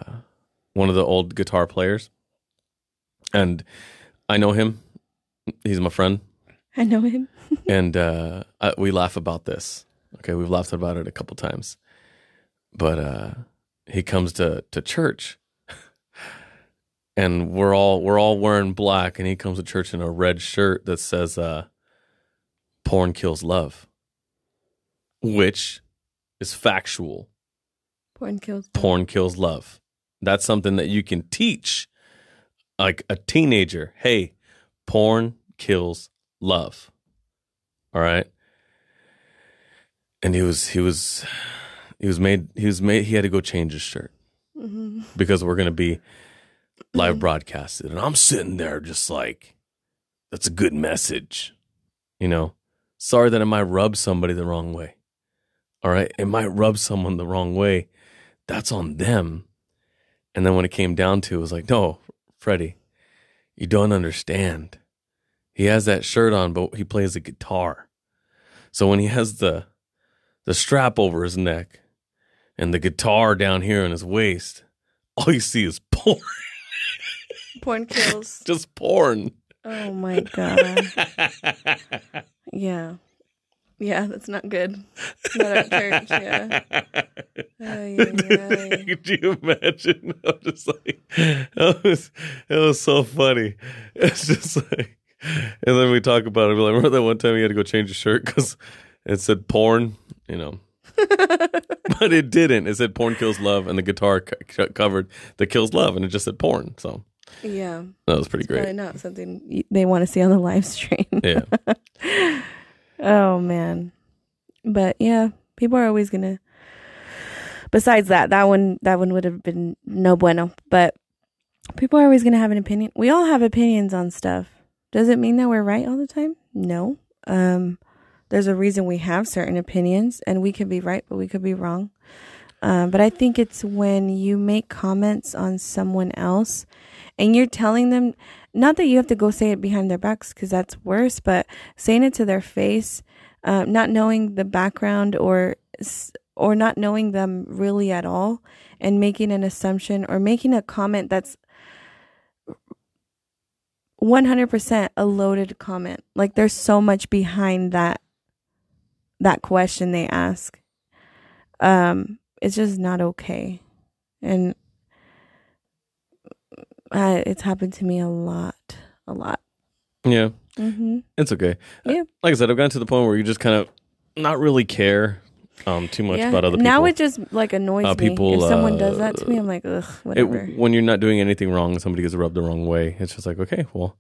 one of the old guitar players, and I know him. He's my friend. I know him. And uh, I, we laugh about this. Okay, we've laughed about it a couple times. But uh, he comes to, to church, and we're all we're all wearing black, and he comes to church in a red shirt that says, uh, "Porn kills love," which is factual. Porn kills. Love. Porn kills love. That's something that you can teach, like a teenager. Hey, porn kills love. All right. And he was, he was, he was made, he was made, he had to go change his shirt mm-hmm. because we're going to be live broadcasted. And I'm sitting there just like, that's a good message. You know, sorry that I might rub somebody the wrong way. All right. It might rub someone the wrong way. That's on them. And then when it came down to it, it was like, no, Freddie, you don't understand. He has that shirt on, but he plays a guitar. So when he has the the strap over his neck and the guitar down here in his waist, all you see is porn. Porn kills. Just porn. Oh, my God. Yeah. Yeah, that's not good. Not at church, yeah. Ay, ay, ay. Could you imagine? I was just like, it was, it was so funny. It's just like. And then we talk about it. We're like, remember that one time he had to go change his shirt because it said porn, you know. But it didn't. It said porn kills love, and the guitar c- covered that kills love, and it just said porn. So yeah, that was pretty it's great. Probably not something they want to see on the live stream. Yeah. Oh man, but yeah, people are always gonna. Besides that, that one, that one would have been no bueno. But people are always gonna have an opinion. We all have opinions on stuff. Does it mean that we're right all the time? No. Um, there's a reason we have certain opinions, and we could be right, but we could be wrong. Um, but I think it's when you make comments on someone else and you're telling them, not that you have to go say it behind their backs because that's worse, but saying it to their face, uh, not knowing the background or or not knowing them really at all, and making an assumption or making a comment that's one hundred percent a loaded comment. Like there's so much behind that that question they ask. Um, it's just not okay. And I, it's happened to me a lot, a lot. Yeah. Mm-hmm. It's okay. Yeah. Like I said, I've gotten to the point where you just kind of not really care um, too much yeah. about other people. Now it just like annoys uh, people, me. If uh, someone does that to me, I'm like, ugh, whatever. It, when you're not doing anything wrong and somebody gets rubbed the wrong way, it's just like, okay, well,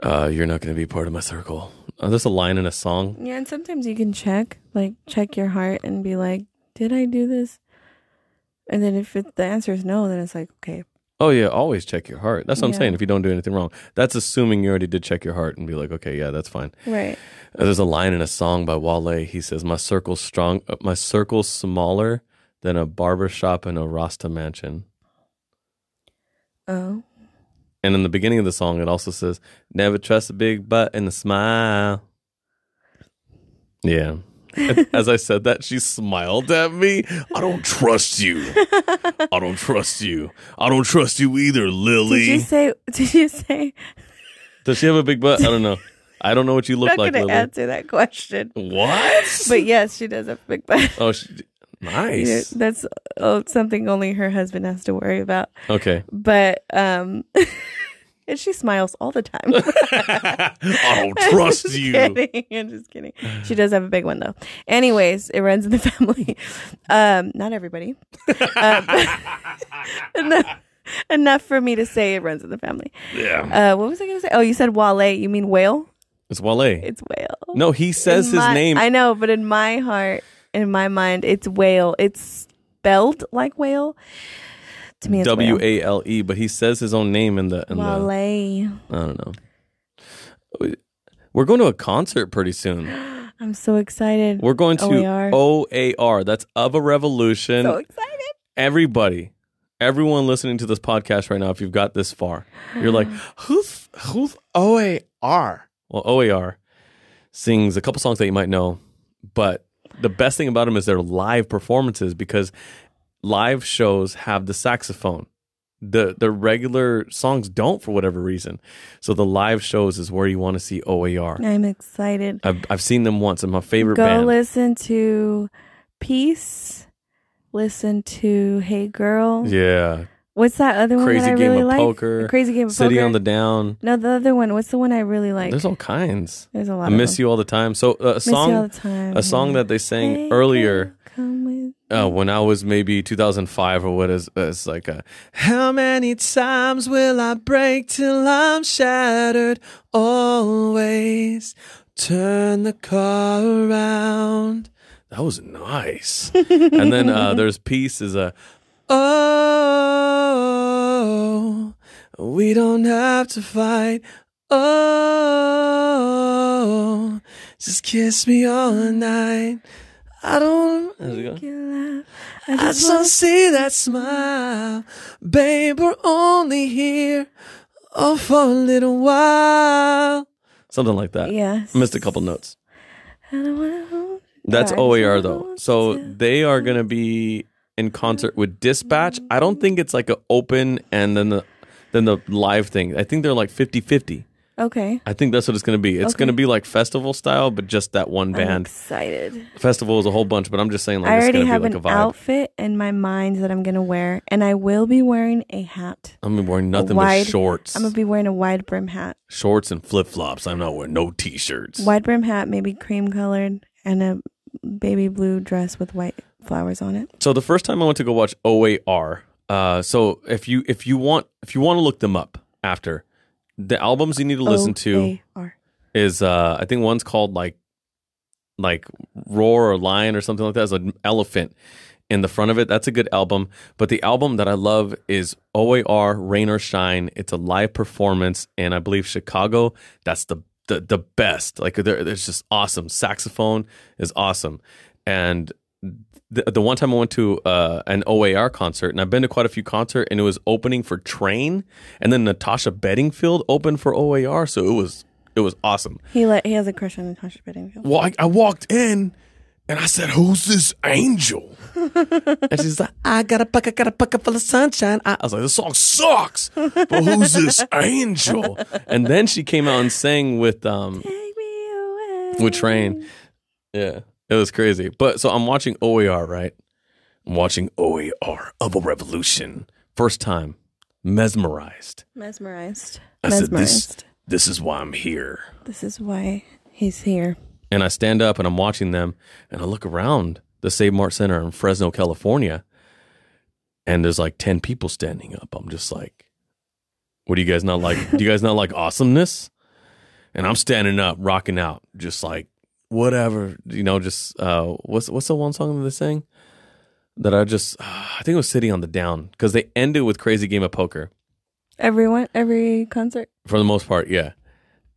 uh, you're not going to be part of my circle. Uh, there's a line in a song. Yeah, and sometimes you can check, like check your heart and be like, did I do this? And then if it, the answer is no, then it's like, okay. Oh yeah, always check your heart. That's what yeah. I'm saying. If you don't do anything wrong, that's assuming you already did check your heart and be like, okay, yeah, that's fine. Right. Uh, there's a line in a song by Wale. He says, "My circle's strong. Uh, my circle's smaller than a barbershop in a Rasta mansion." Oh. And in the beginning of the song, it also says, "Never trust a big butt and a smile." Yeah. As I said that, she smiled at me. I don't trust you. I don't trust you. I don't trust you either, Lily. Did you say? Did you say? Does she have a big butt? I don't know. I don't know what you look I'm like, Lily. I'm not going to answer that question. What? But yes, she does have a big butt. Oh, she, nice. That's oh, something only her husband has to worry about. Okay. But um, and she smiles all the time. I don't trust I'm you. Kidding. I'm just kidding. She does have a big one, though. Anyways, it runs in the family. Um, not everybody. Uh, enough, enough for me to say it runs in the family. Yeah. Uh, what was I going to say? Oh, you said Wale. You mean whale? It's Wale. It's whale. No, he says in his my, name. I know, but in my heart, in my mind, it's whale. It's spelled like whale. To me, W A L E, but he says his own name in the in Wale. The, I don't know. We're going to a concert pretty soon. I'm so excited. We're going to O A R. That's Of a Revolution. So excited. Everybody, everyone listening to this podcast right now, if you've got this far, you're like, who's who's O A R? Well, O A R sings a couple songs that you might know, but the best thing about them is their live performances, because live shows have the saxophone. The the regular songs don't, for whatever reason. So the live shows is where you want to see O A R. I'm excited. I've, I've seen them once. I'm my favorite Go band. Go listen to Peace. Listen to Hey Girl. Yeah. What's that other one Crazy that I Game really of like? Poker. The Crazy Game of City Poker. City on the Down. No, the other one. What's the one I really like? There's all kinds. There's a lot I of I miss them. You all the time. So uh, a song, all the time. a song that they sang hey, earlier. Come with Uh, when I was maybe two thousand five or what is it's like a, how many times will I break till I'm shattered? Always turn the car around. That was nice. And then uh, there's Peace is a, oh, we don't have to fight. Oh, just kiss me all night. I don't laugh. I just, I just wanna see that smile. Babe, we're only here oh, for a little while. Something like that. Yes. Missed a couple notes. I don't wanna hold That's God, O A R though. So they are going to be in concert with Dispatch. I don't think it's like an open and then the then the live thing. I think they're like fifty fifty. Okay. I think that's what it's going to be. It's okay. going to be like festival style, but just that one band. I'm excited. Festival is a whole bunch, but I'm just saying like I it's going to be like a vibe. I already have an outfit in my mind that I'm going to wear, and I will be wearing a hat. I'm going to be wearing nothing wide, but shorts. I'm going to be wearing a wide brim hat. Shorts and flip-flops. I'm not wearing no t-shirts. Wide brim hat, maybe cream colored, and a baby blue dress with white flowers on it. So the first time I went to go watch O A R, uh, so if you if you want if you want to look them up after, the albums you need to listen to is, uh, I think one's called like like Roar or Lion or something like that. It's an elephant in the front of it. That's a good album. But the album that I love is O A R, Rain or Shine. It's a live performance in, I believe, Chicago. That's the the, the best. Like, it's just awesome. Saxophone is awesome. And the, the one time I went to uh, an O A R concert, and I've been to quite a few concerts, and it was opening for Train, and then Natasha Bedingfield opened for O A R, so it was it was awesome. He let, he has a crush on Natasha Bedingfield. Well, I, I walked in, and I said, "Who's this angel?" And she's like, "I got a bucket, got a bucket full of sunshine." I, I was like, "This song sucks," but who's this angel? And then she came out and sang with um Take me away. with Train, yeah. It was crazy. But so I'm watching O A R, right? I'm watching O A R, Of a Revolution. First time. Mesmerized. Mesmerized. I Mesmerized. said, this, this is why I'm here. This is why he's here. And I stand up and I'm watching them and I look around the Save Mart Center in Fresno, California. And there's like ten people standing up. I'm just like, what do you guys not like? Do you guys not like awesomeness? And I'm standing up, rocking out, just like, whatever, you know, just uh, what's what's the one song that they sang that I just uh, I think it was City on the Down, because they ended with Crazy Game of Poker. Everyone, every concert, for the most part, yeah.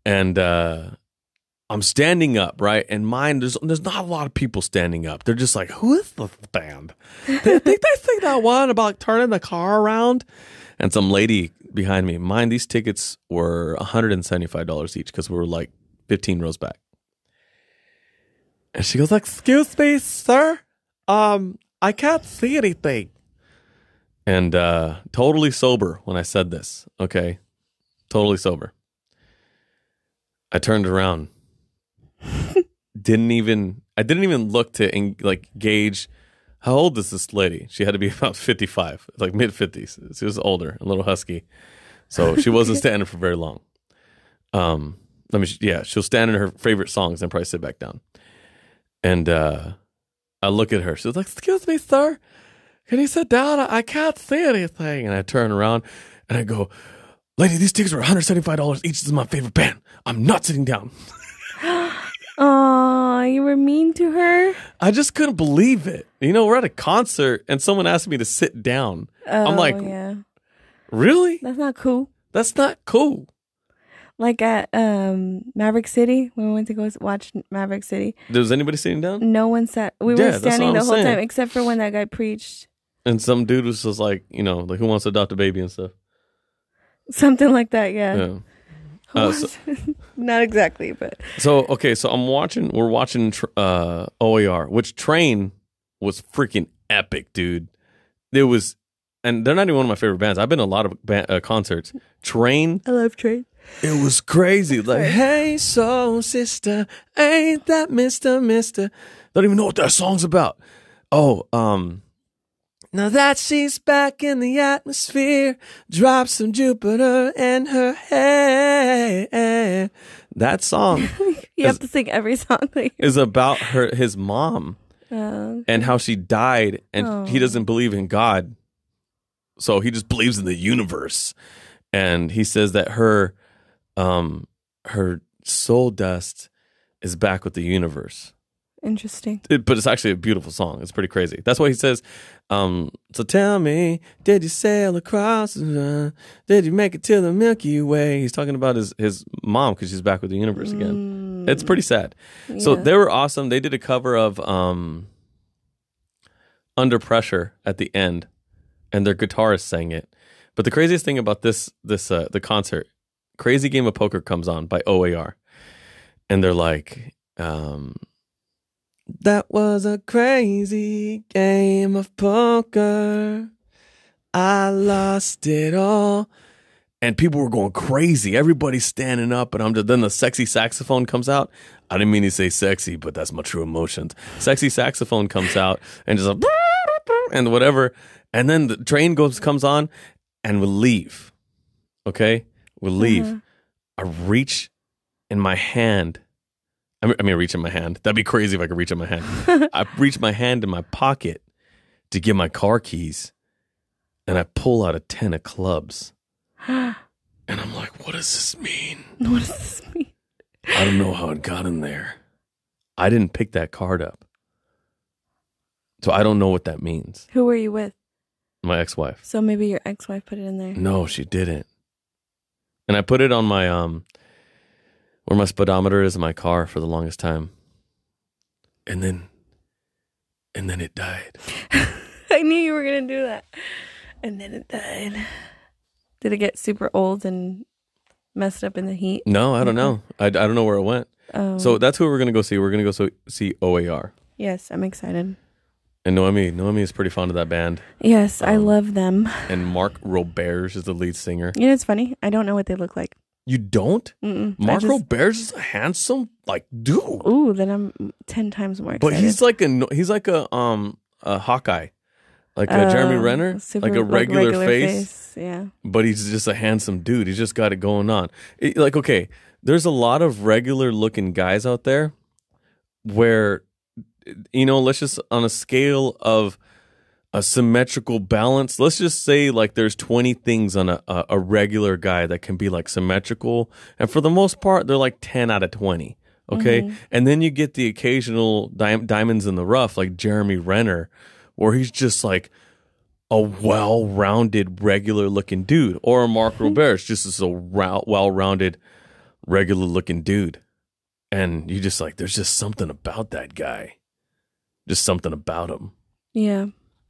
And uh, I'm standing up, right? And mine, there's there's not a lot of people standing up. They're just like, who is the band? They think they think that one about turning the car around, and some lady behind me. Mind these tickets were one hundred seventy-five dollars each because we were like fifteen rows back. And she goes, "Excuse me, sir, um, I can't see anything." And uh, totally sober when I said this, okay? Totally sober. I turned around. didn't even, I didn't even look to en- like gauge how old is this lady. She had to be about fifty-five, like mid-fifties. She was older, a little husky. So she wasn't standing for very long. Um, let me, yeah, she'll stand in her favorite songs and probably sit back down. And uh, I look at her. She's like, "Excuse me, sir. Can you sit down? I, I can't see anything." And I turn around and I go, "Lady, these tickets were one hundred seventy-five dollars each. This is my favorite band. I'm not sitting down." Oh, you were mean to her? I just couldn't believe it. You know, we're at a concert and someone asked me to sit down. Oh, I'm like, yeah. Really? That's not cool. That's not cool. Like at um, Maverick City, when we went to go watch Maverick City. Was anybody sitting down? No one sat. We yeah, were standing the whole saying. time, except for when that guy preached. And some dude was just like, you know, like, who wants to adopt a baby and stuff? Something like that, yeah. yeah. Uh, so, not exactly, but. So, okay, so I'm watching, we're watching uh, O A R, which Train was freaking epic, dude. There was, and they're not even one of my favorite bands. I've been to a lot of band, uh, concerts. Train. I love Train. It was crazy. Like, hey, soul sister, ain't that Mister Mister? Don't even know what that song's about. Oh, um, now that she's back in the atmosphere, drop some Jupiter in her hair. That song. you is, have to sing every song. Like, is about her, his mom, oh. and how she died, and oh. he doesn't believe in God, so he just believes in the universe, and he says that her. Um, her soul dust is back with the universe. Interesting. It, but it's actually a beautiful song. It's pretty crazy. That's why he says, um, so tell me, did you sail across? Uh, did you make it to the Milky Way? He's talking about his, his mom because she's back with the universe again. Mm. It's pretty sad. Yeah. So they were awesome. They did a cover of um, Under Pressure at the end, and their guitarist sang it. But the craziest thing about this, this uh, the concert, Crazy Game of Poker comes on by O A R, and they're like, um, that was a crazy game of poker, I lost it all, and people were going crazy, everybody's standing up, and I'm just, then the sexy saxophone comes out. I didn't mean to say sexy, but that's my true emotions. Sexy saxophone comes out, and just like, and whatever, and then the Train goes comes on, and we leave, okay? We leave. Uh-huh. I reach in my hand. I mean, I reach in my hand. That'd be crazy if I could reach in my hand. I reach my hand in my pocket to get my car keys, and I pull out a ten of clubs. And I'm like, what does this mean? What does this mean? I don't know how it got in there. I didn't pick that card up. So I don't know what that means. Who were you with? My ex-wife. So maybe your ex-wife put it in there. No, she didn't. And I put it on my, um, where my speedometer is in my car for the longest time. And then, and then it died. I knew you were going to do that. And then it died. Did it get super old and messed up in the heat? No, I don't know. I, I don't know where it went. Oh. So that's who we're going to go see. We're going to go so, see O A R. Yes, I'm excited. And Nohemi, Nohemi is pretty fond of that band. Yes, um, I love them. And Mark Roberts is the lead singer. You know, it's funny. I don't know what they look like. You don't? Mm-mm. Mark just... Roberts is a handsome, like, dude. Ooh, then I'm ten times more excited. But he's like a he's like a um a Hawkeye, like a uh, Jeremy Renner, super, like a regular, like regular face. face. Yeah. But he's just a handsome dude. He's just got it going on. It, like, okay, there's a lot of regular looking guys out there, where. You know, let's just, on a scale of a symmetrical balance, let's just say like there's twenty things on a, a, a regular guy that can be like symmetrical. And for the most part, they're like ten out of twenty. Okay. Mm-hmm. And then you get the occasional di- diamonds in the rough, like Jeremy Renner, where he's just like a well-rounded, regular looking dude. Or Mark Roberts, just as a ra- well-rounded, regular looking dude. And you just like, there's just something about that guy. Just something about him. Yeah.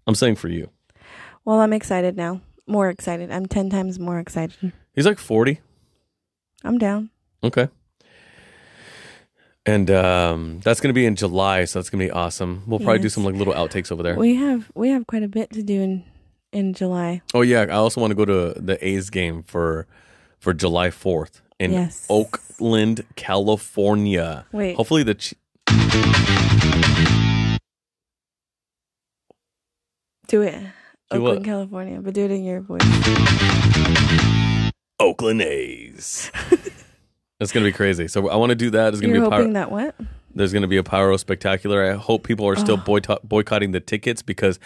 I'm saying for you. Well, I'm excited now. More excited. I'm ten times more excited. He's like forty. I'm down. Okay. And um, that's going to be in July, so that's going to be awesome. We'll probably yes. do some like little outtakes over there. We have we have quite a bit to do in, in July. Oh, yeah. I also want to go to the A's game for for July fourth in yes. Oakland, California. Wait. Hopefully the... Ch- Do it. Do Oakland, what? California. But do it in your voice. Oakland A's. That's going to be crazy. So I want to do that. It's going to be a pyro. That what? There's going to be a pyro spectacular. I hope people are still oh. boycott- boycotting the tickets, because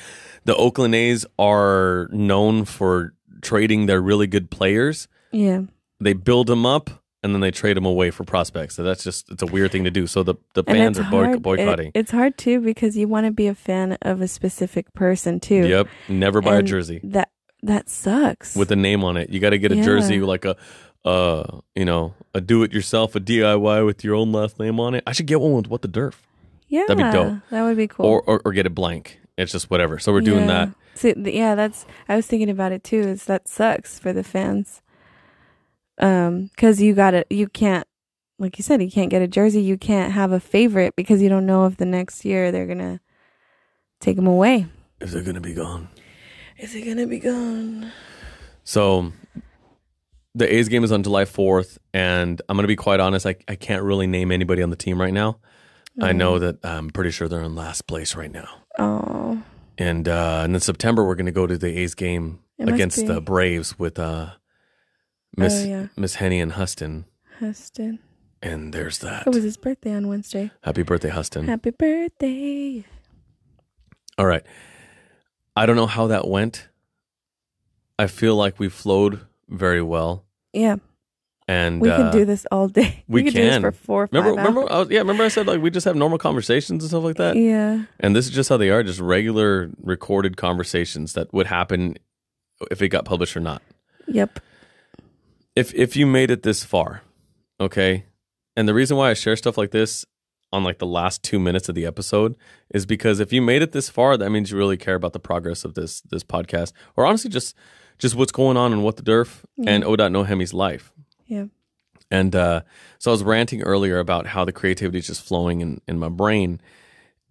the Oakland A's are known for trading their really good players. Yeah. They build them up, and then they trade them away for prospects. So that's just, it's a weird thing to do. So the, the fans are boy- boycotting. It, it's hard too, because you want to be a fan of a specific person too. Yep. Never buy and a jersey. That that sucks. With a name on it. You got to get a yeah. jersey, like a, uh, you know, a do-it-yourself, a D I Y with your own last name on it. I should get one with What the Derf. Yeah. That'd be dope. That would be cool. Or or, or get it blank. It's just whatever. So we're yeah. doing that. So, yeah, that's, I was thinking about it too, is that sucks for the fans. Um, cause you gotta, you can't, like you said, you can't get a jersey. You can't have a favorite because you don't know if the next year they're going to take them away. Is it going to be gone? Is it going to be gone? So the A's game is on July fourth, and I'm going to be quite honest. I, I can't really name anybody on the team right now. Mm. I know that I'm pretty sure they're in last place right now. Oh. And, uh, and in September, we're going to go to the A's game it against the Braves with uh, Miss oh, yeah. Miss Henny and Huston. Huston. And there's that. It was his birthday on Wednesday. Happy birthday, Huston. Happy birthday. All right. I don't know how that went. I feel like we flowed very well. Yeah. And we uh, can do this all day. We, we can, can do this for four or five remember, hours. Remember, I was, yeah, remember I said like we just have normal conversations and stuff like that? Yeah. And this is just how they are, just regular recorded conversations that would happen if it got published or not. Yep. If if you made it this far, okay? And the reason why I share stuff like this on like the last two minutes of the episode is because if you made it this far, that means you really care about the progress of this this podcast, or honestly just just what's going on in What the Derf yeah. and O Nohemi's life. Yeah. And uh, so I was ranting earlier about how the creativity is just flowing in, in my brain,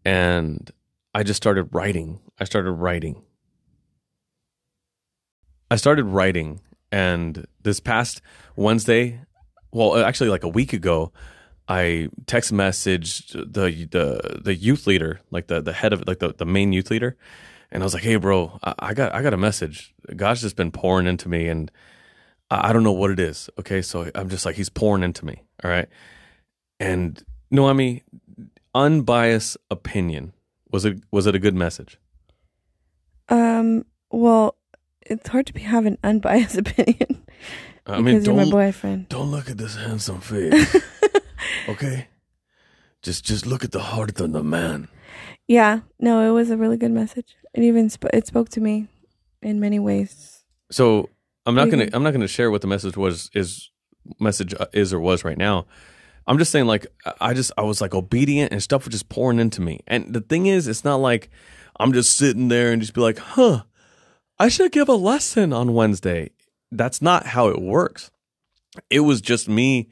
and I just started writing. I started writing. I started writing, and this past Wednesday. Well, actually, like a week ago, I text messaged the the the youth leader, like the the head of like the, the main youth leader, and I was like, "Hey, bro, I, I got I got a message. God's just been pouring into me, and I, I don't know what it is. Okay, so I'm just like, He's pouring into me. All right, and Nohemi, unbiased opinion, was it was it a good message? Um, well, it's hard to be, have an unbiased opinion." I mean, because don't, you're my boyfriend. Don't look at this handsome face, okay? Just, just look at the heart of the man. Yeah, no, it was a really good message. It even sp- it spoke to me in many ways. So I'm not even, gonna, I'm not gonna share what the message was, is message is or was right now. I'm just saying, like, I just, I was like obedient, and stuff was just pouring into me. And the thing is, it's not like I'm just sitting there and just be like, huh, I should give a lesson on Wednesday. That's not how it works. It was just me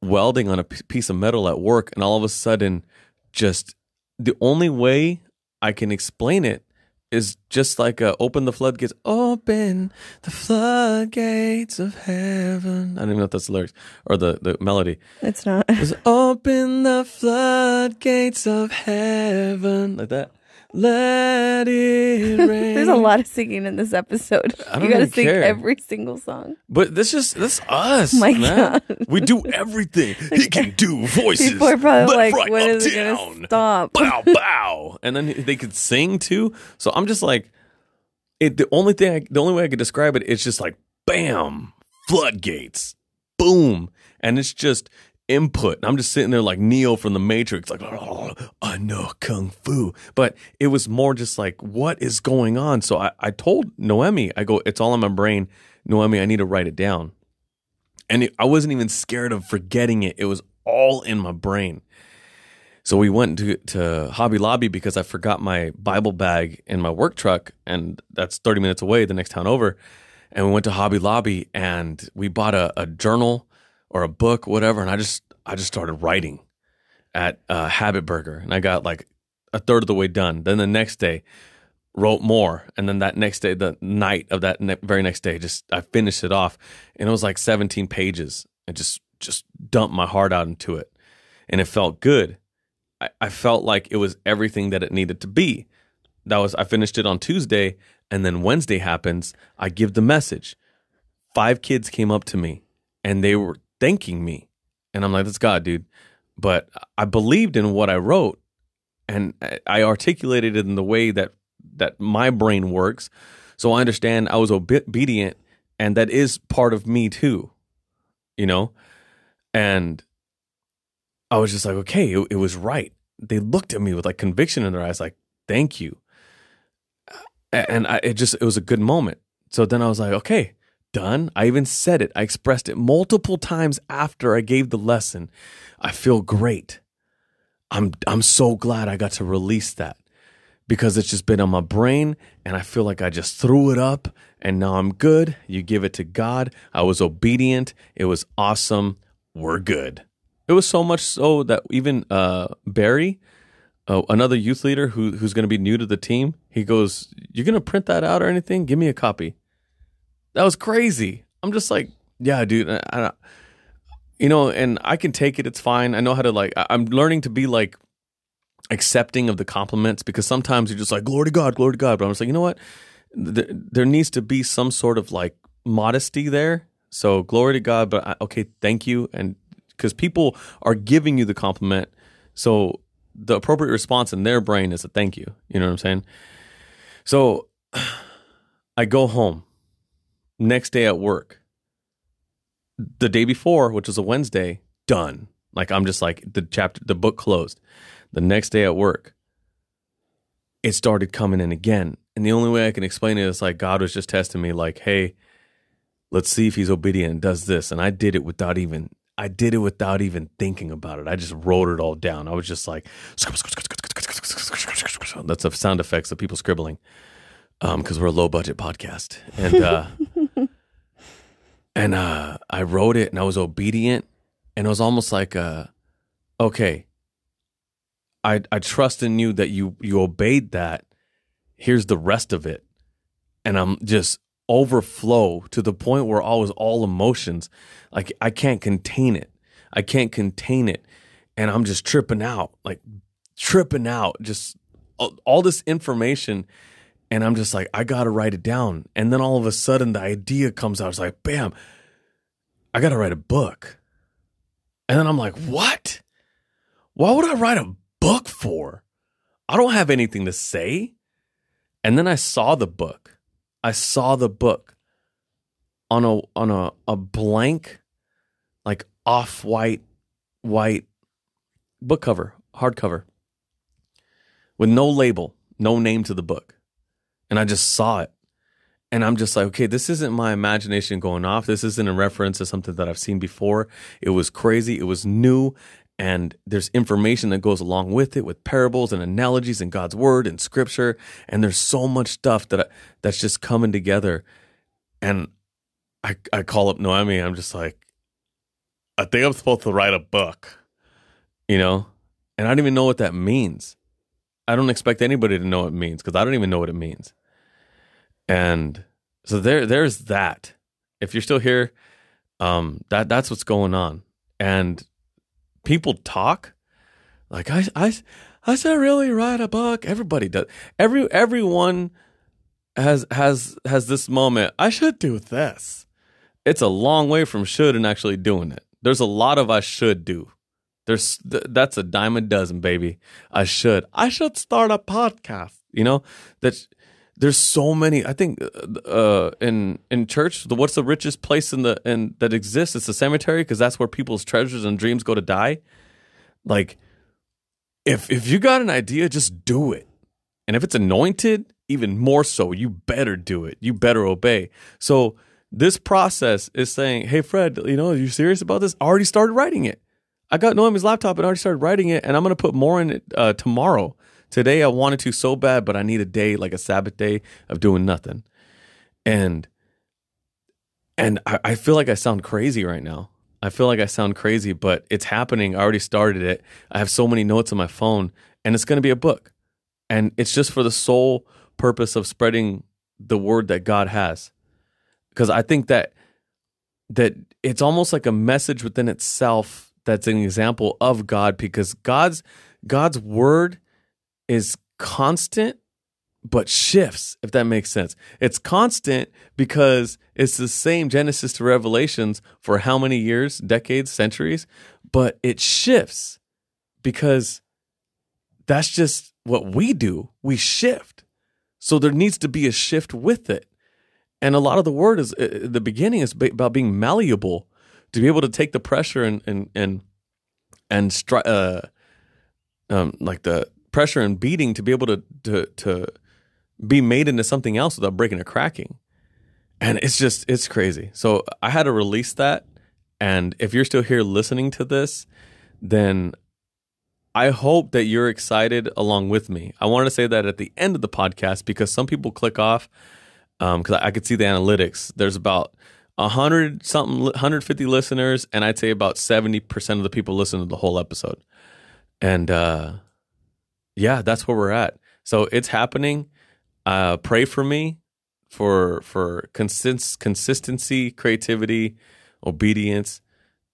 welding on a p- piece of metal at work, and all of a sudden, just the only way I can explain it is just like a, open the floodgates, open the floodgates of heaven. I don't even know if that's the lyrics or the, the melody. It's not. It's open the floodgates of heaven, like that. Let it rain. There's a lot of singing in this episode. I don't you got to sing care. Every single song. But this is this us, oh my man. God. We do everything. Like, he can do voices. People are probably like, right, "What is it going to stop?" Bow, bow, and then they could sing too. So I'm just like, it. The only thing, I, the only way I could describe it is just like, bam, floodgates, boom, and it's just. Input. I'm just sitting there like Neo from the Matrix, like, oh, I know Kung Fu. But it was more just like, what is going on? So I, I told Nohemi, I go, it's all in my brain. Nohemi, I need to write it down. And it, I wasn't even scared of forgetting it. It was all in my brain. So we went to, to Hobby Lobby because I forgot my Bible bag in my work truck. And that's thirty minutes away, the next town over. And we went to Hobby Lobby and we bought a, a journal or a book, whatever, and I just I just started writing at uh, Habit Burger, and I got like a third of the way done. Then the next day, wrote more, and then that next day, the night of that ne- very next day, just I finished it off, and it was like seventeen pages, and just just dumped my heart out into it, and it felt good. I, I felt like it was everything that it needed to be. That was I finished it on Tuesday, and then Wednesday happens. I give the message. Five kids came up to me, and they were thanking me, and I'm like, that's God, dude. But I believed in what I wrote, and I articulated it in the way that that my brain works, so I understand I was obedient, and that is part of me too, you know. And I was just like, okay, it, it was right. They looked at me with like conviction in their eyes, like, thank you. And I, it just it was a good moment. So then I was like, okay, done. I even said it. I expressed it multiple times after I gave the lesson. I feel great. I'm I'm so glad I got to release that, because it's just been on my brain and I feel like I just threw it up and now I'm good. You give it to God. I was obedient. It was awesome. We're good. It was so much so that even uh, Barry, uh, another youth leader who who's going to be new to the team, he goes, "You're going to print that out or anything? Give me a copy." That was crazy. I'm just like, yeah, dude. I, I, you know, and I can take it. It's fine. I know how to like, I, I'm learning to be like accepting of the compliments, because sometimes you're just like, glory to God, glory to God. But I'm just like, you know what? There, there needs to be some sort of like modesty there. So glory to God, but I, okay, thank you. And because people are giving you the compliment, so the appropriate response in their brain is a thank you. You know what I'm saying? So I go home. Next day at work, the day before, which was a Wednesday, done. Like, I'm just like, the chapter, the book closed. The next day at work, it started coming in again. And the only way I can explain it is like, God was just testing me like, hey, let's see if he's obedient and does this. And I did it without even, I did it without even thinking about it. I just wrote it all down. I was just like, that's the sound effects of people scribbling. Um, because we're a low budget podcast. And, uh, and, uh, I wrote it and I was obedient, and it was almost like, uh, okay, I, I trust in you that you, you obeyed that. Here's the rest of it. And I'm just overflow to the point where I was all emotions. Like, I can't contain it. I can't contain it. And I'm just tripping out, like tripping out, just all, all this information. And I'm just like, I got to write it down. And then all of a sudden the idea comes out. It's like, bam, I got to write a book. And then I'm like, what? Why would I write a book for? I don't have anything to say. And then I saw the book. I saw the book on a on a, a blank, like off-white, white book cover, hardcover, with no label, no name to the book. And I just saw it. And I'm just like, okay, this isn't my imagination going off. This isn't a reference to something that I've seen before. It was crazy. It was new. And there's information that goes along with it, with parables and analogies and God's word and scripture. And there's so much stuff that I, that's just coming together. And I, I call up Nohemi. I'm just like, I think I'm supposed to write a book, you know? And I don't even know what that means. I don't expect anybody to know what it means, because I don't even know what it means. And so there, there's that. If you're still here, um, that that's what's going on. And people talk like, I, I, I said, really write a book. Everybody does. Every everyone has has has this moment. I should do this. It's a long way from should and actually doing it. There's a lot of I should do. There's th- that's a dime a dozen, baby. I should, I should start a podcast. You know that. There's so many. I think uh, in in church, the, what's the richest place in the in that exists? It's the cemetery, because that's where people's treasures and dreams go to die. Like, if if you got an idea, just do it, and if it's anointed, even more so. You better do it. You better obey. So this process is saying, hey, Fred, you know, are you serious about this? I already started writing it. I got Noemi's laptop and I already started writing it, and I'm gonna put more in it uh, tomorrow. Today, I wanted to so bad, but I need a day, like a Sabbath day of doing nothing. And and I, I feel like I sound crazy right now. I feel like I sound crazy, but it's happening. I already started it. I have so many notes on my phone, and it's going to be a book. And it's just for the sole purpose of spreading the word that God has. Because I think that that it's almost like a message within itself that's an example of God, because God's God's word is constant, but shifts, if that makes sense. It's constant because it's the same Genesis to Revelations for how many years, decades, centuries, but it shifts because that's just what we do. We shift. So there needs to be a shift with it. And a lot of the word is, the beginning is about being malleable, to be able to take the pressure and, and, and, and stri- uh, um, like the, pressure and beating to be able to, to to be made into something else without breaking or cracking. And it's just, it's crazy. So I had to release that. And if you're still here listening to this, then I hope that you're excited along with me. I wanted to say that at the end of the podcast because some people click off because um, I could see the analytics. There's about one hundred something, one hundred fifty listeners, and I'd say about seventy percent of the people listen to the whole episode. And uh, yeah, that's where we're at. So it's happening. Uh, pray for me for for consist- consistency, creativity, obedience,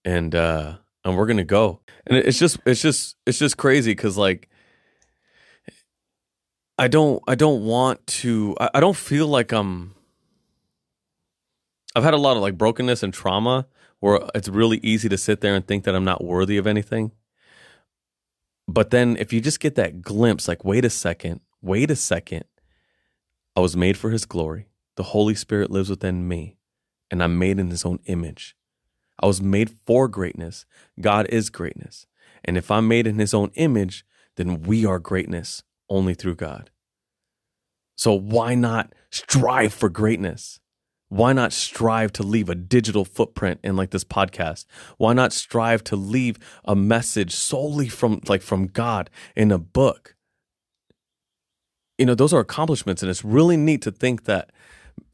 and uh, and we're gonna go. And it's just it's just it's just crazy because like I don't I don't want to I, I don't feel like I'm. I've had a lot of like brokenness and trauma where it's really easy to sit there and think that I'm not worthy of anything. But then if you just get that glimpse, like, wait a second, wait a second. I was made for his glory. The Holy Spirit lives within me, and I'm made in his own image. I was made for greatness. God is greatness. And if I'm made in his own image, then we are greatness only through God. So why not strive for greatness? Why not strive to leave a digital footprint in like this podcast? Why not strive to leave a message solely from like from God in a book? You know, those are accomplishments, and it's really neat to think that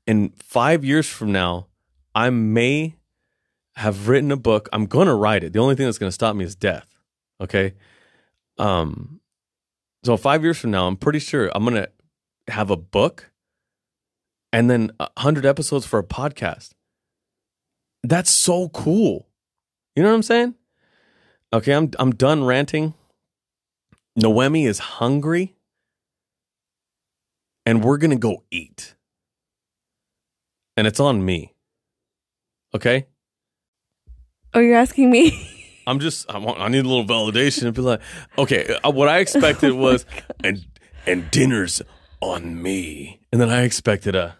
in five years from now, I may have written a book. I'm going to write it. The only thing that's going to stop me is death. Okay. Um. So five years from now, I'm pretty sure I'm going to have a book. And then one hundred episodes for a podcast. That's so cool. You know what I'm saying? Okay, I'm I'm done ranting. Nohemi is hungry. And we're going to go eat. And it's on me. Okay? Oh, you're asking me? I'm just, I, want, I need a little validation to be like, okay, what I expected oh was, and, and dinner's on me. And then I expected a...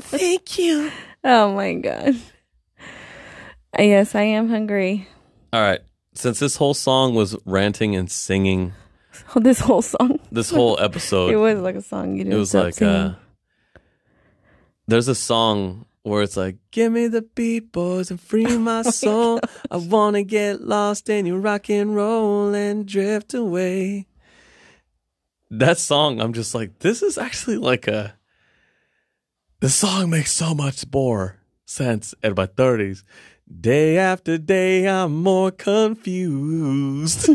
Thank you. Oh my God. Yes, I am hungry. All right. Since this whole song was ranting and singing, oh, this whole song, this whole episode, it was like a song. You didn't. It was like uh, there's a song where it's like, "Give me the beat, boys, and free my soul. I wanna get lost in your rock and roll and drift away." That song, I'm just like, this is actually like a. The song makes so much more sense at my thirties. Day after day, I'm more confused.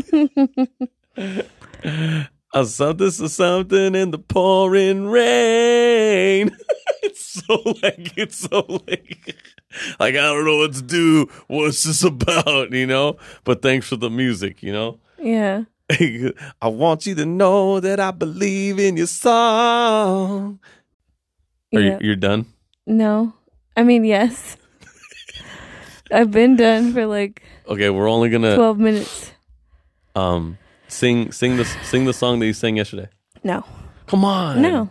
I'm something to something in the pouring rain. It's so like, it's so like, like, I don't know what to do. What's this about, you know? But thanks for the music, you know? Yeah. I want you to know that I believe in your song. Yeah. Are you, you're done? No. I mean, yes. I've been done for like. Okay, we're only gonna twelve minutes. Um, sing, sing the sing the song that you sang yesterday. No, come on. No,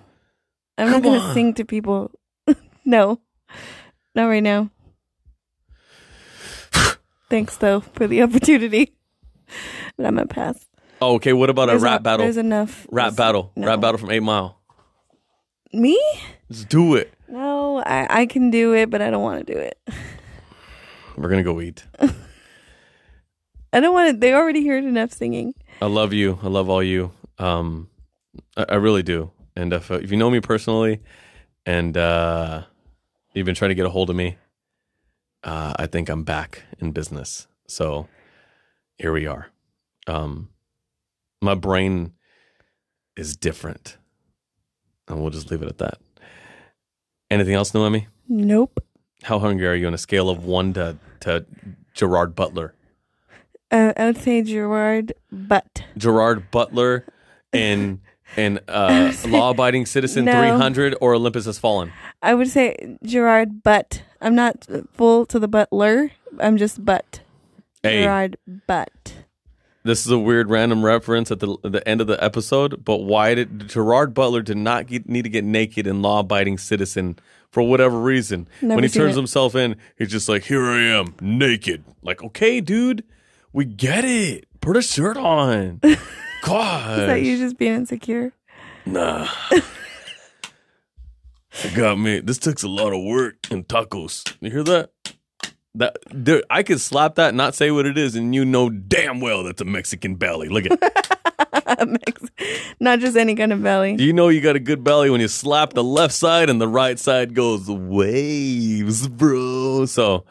I'm come not gonna on. Sing to people. No, not right now. Thanks though for the opportunity, but I'm gonna pass. Oh, okay, what about there's a rap a, battle? There's enough rap there's, battle. No. Rap battle from Eight Mile. Me? Let's do it. No, I I can do it, but I don't want to do it. We're going to go eat. I don't want to. They already heard enough singing. I love you. I love all you. Um, I, I really do. And if, if you know me personally and uh, you've been trying to get a hold of me, uh, I think I'm back in business. So here we are. Um, my brain is different. And we'll just leave it at that. Anything else, Nohemi? Nope. How hungry are you on a scale of one to, to Gerard Butler? Uh, I would say Gerard Butt. Gerard Butler and and uh, Law Abiding Citizen no. three hundred or Olympus Has Fallen? I would say Gerard Butt. I'm not full to the butler. I'm just Butt. Hey. Gerard Butt. This is a weird random reference at the the end of the episode, but why did Gerard Butler did not get, need to get naked in Law Abiding Citizen? For whatever reason, never when he turns it. himself in, he's just like, here I am, naked. Like, okay, dude, we get it. Put a shirt on. God. Is that you just being insecure? Nah. It got me. This takes a lot of work and tacos. You hear that? That dude, I could slap that and not say what it is, and you know damn well that's a Mexican belly. Look at it. Not just any kind of belly. You know you got a good belly when you slap the left side and the right side goes waves, bro. So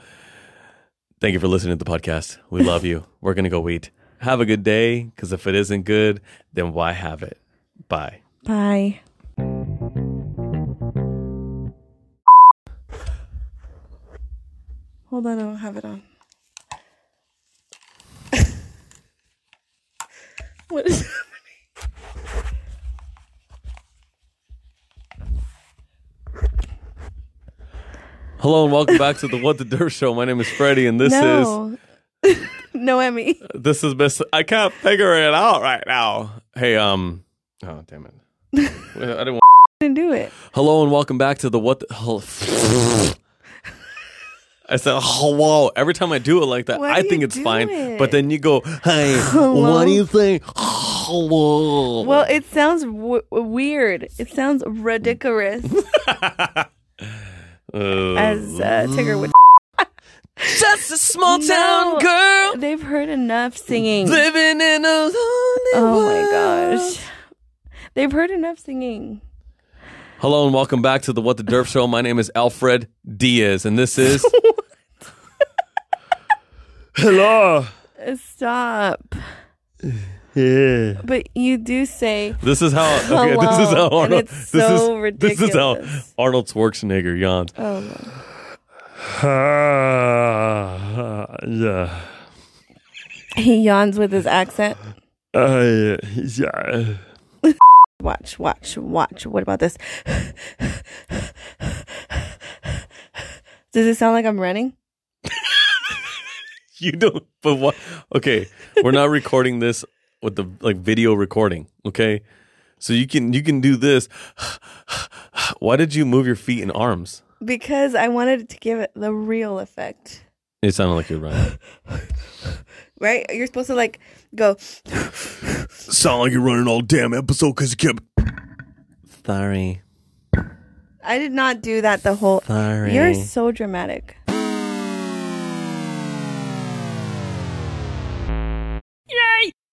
thank you for listening to the podcast. We love you. We're going to go eat. Have a good day, because if it isn't good, then why have it? Bye. Bye. Hold on, I don't have it on. What is happening? Hello and welcome back to the What the Derf Show. My name is Freddie, and this no. is Nohemi. This is Miss. I can't figure it out right now. Hey, um, oh damn it! I didn't want I didn't do it. Hello and welcome back to the What the. I said, oh, whoa. Every time I do it like that, I think it's fine. It? But then you go, hey, hello? What do you think? Hello. Well, it sounds w- weird. It sounds ridiculous. uh, As uh, Tigger would. Just a small town no, girl. They've heard enough singing. Living in a lonely oh, world. My gosh. They've heard enough singing. Hello and welcome back to the What the Derf Show. My name is Alfred Diaz, and this is... Hello. Stop. Yeah. But you do say this is how okay, hello, this is how Arnold, and it's this so is, ridiculous. This is how Arnold Schwarzenegger yawned. Oh. Uh, yeah. He yawns with his accent. Uh, yeah. Watch, watch, watch. What about this? Does it sound like I'm running? You don't, but what? Okay, we're not recording this with the like video recording, okay? So you can you can do this. Why did you move your feet and arms? Because I wanted to give it the real effect. It sounded like you're running. Right? You're supposed to like go. Sound like you're running all damn episode because you kept. Sorry. I did not do that the whole. Sorry. You're so dramatic.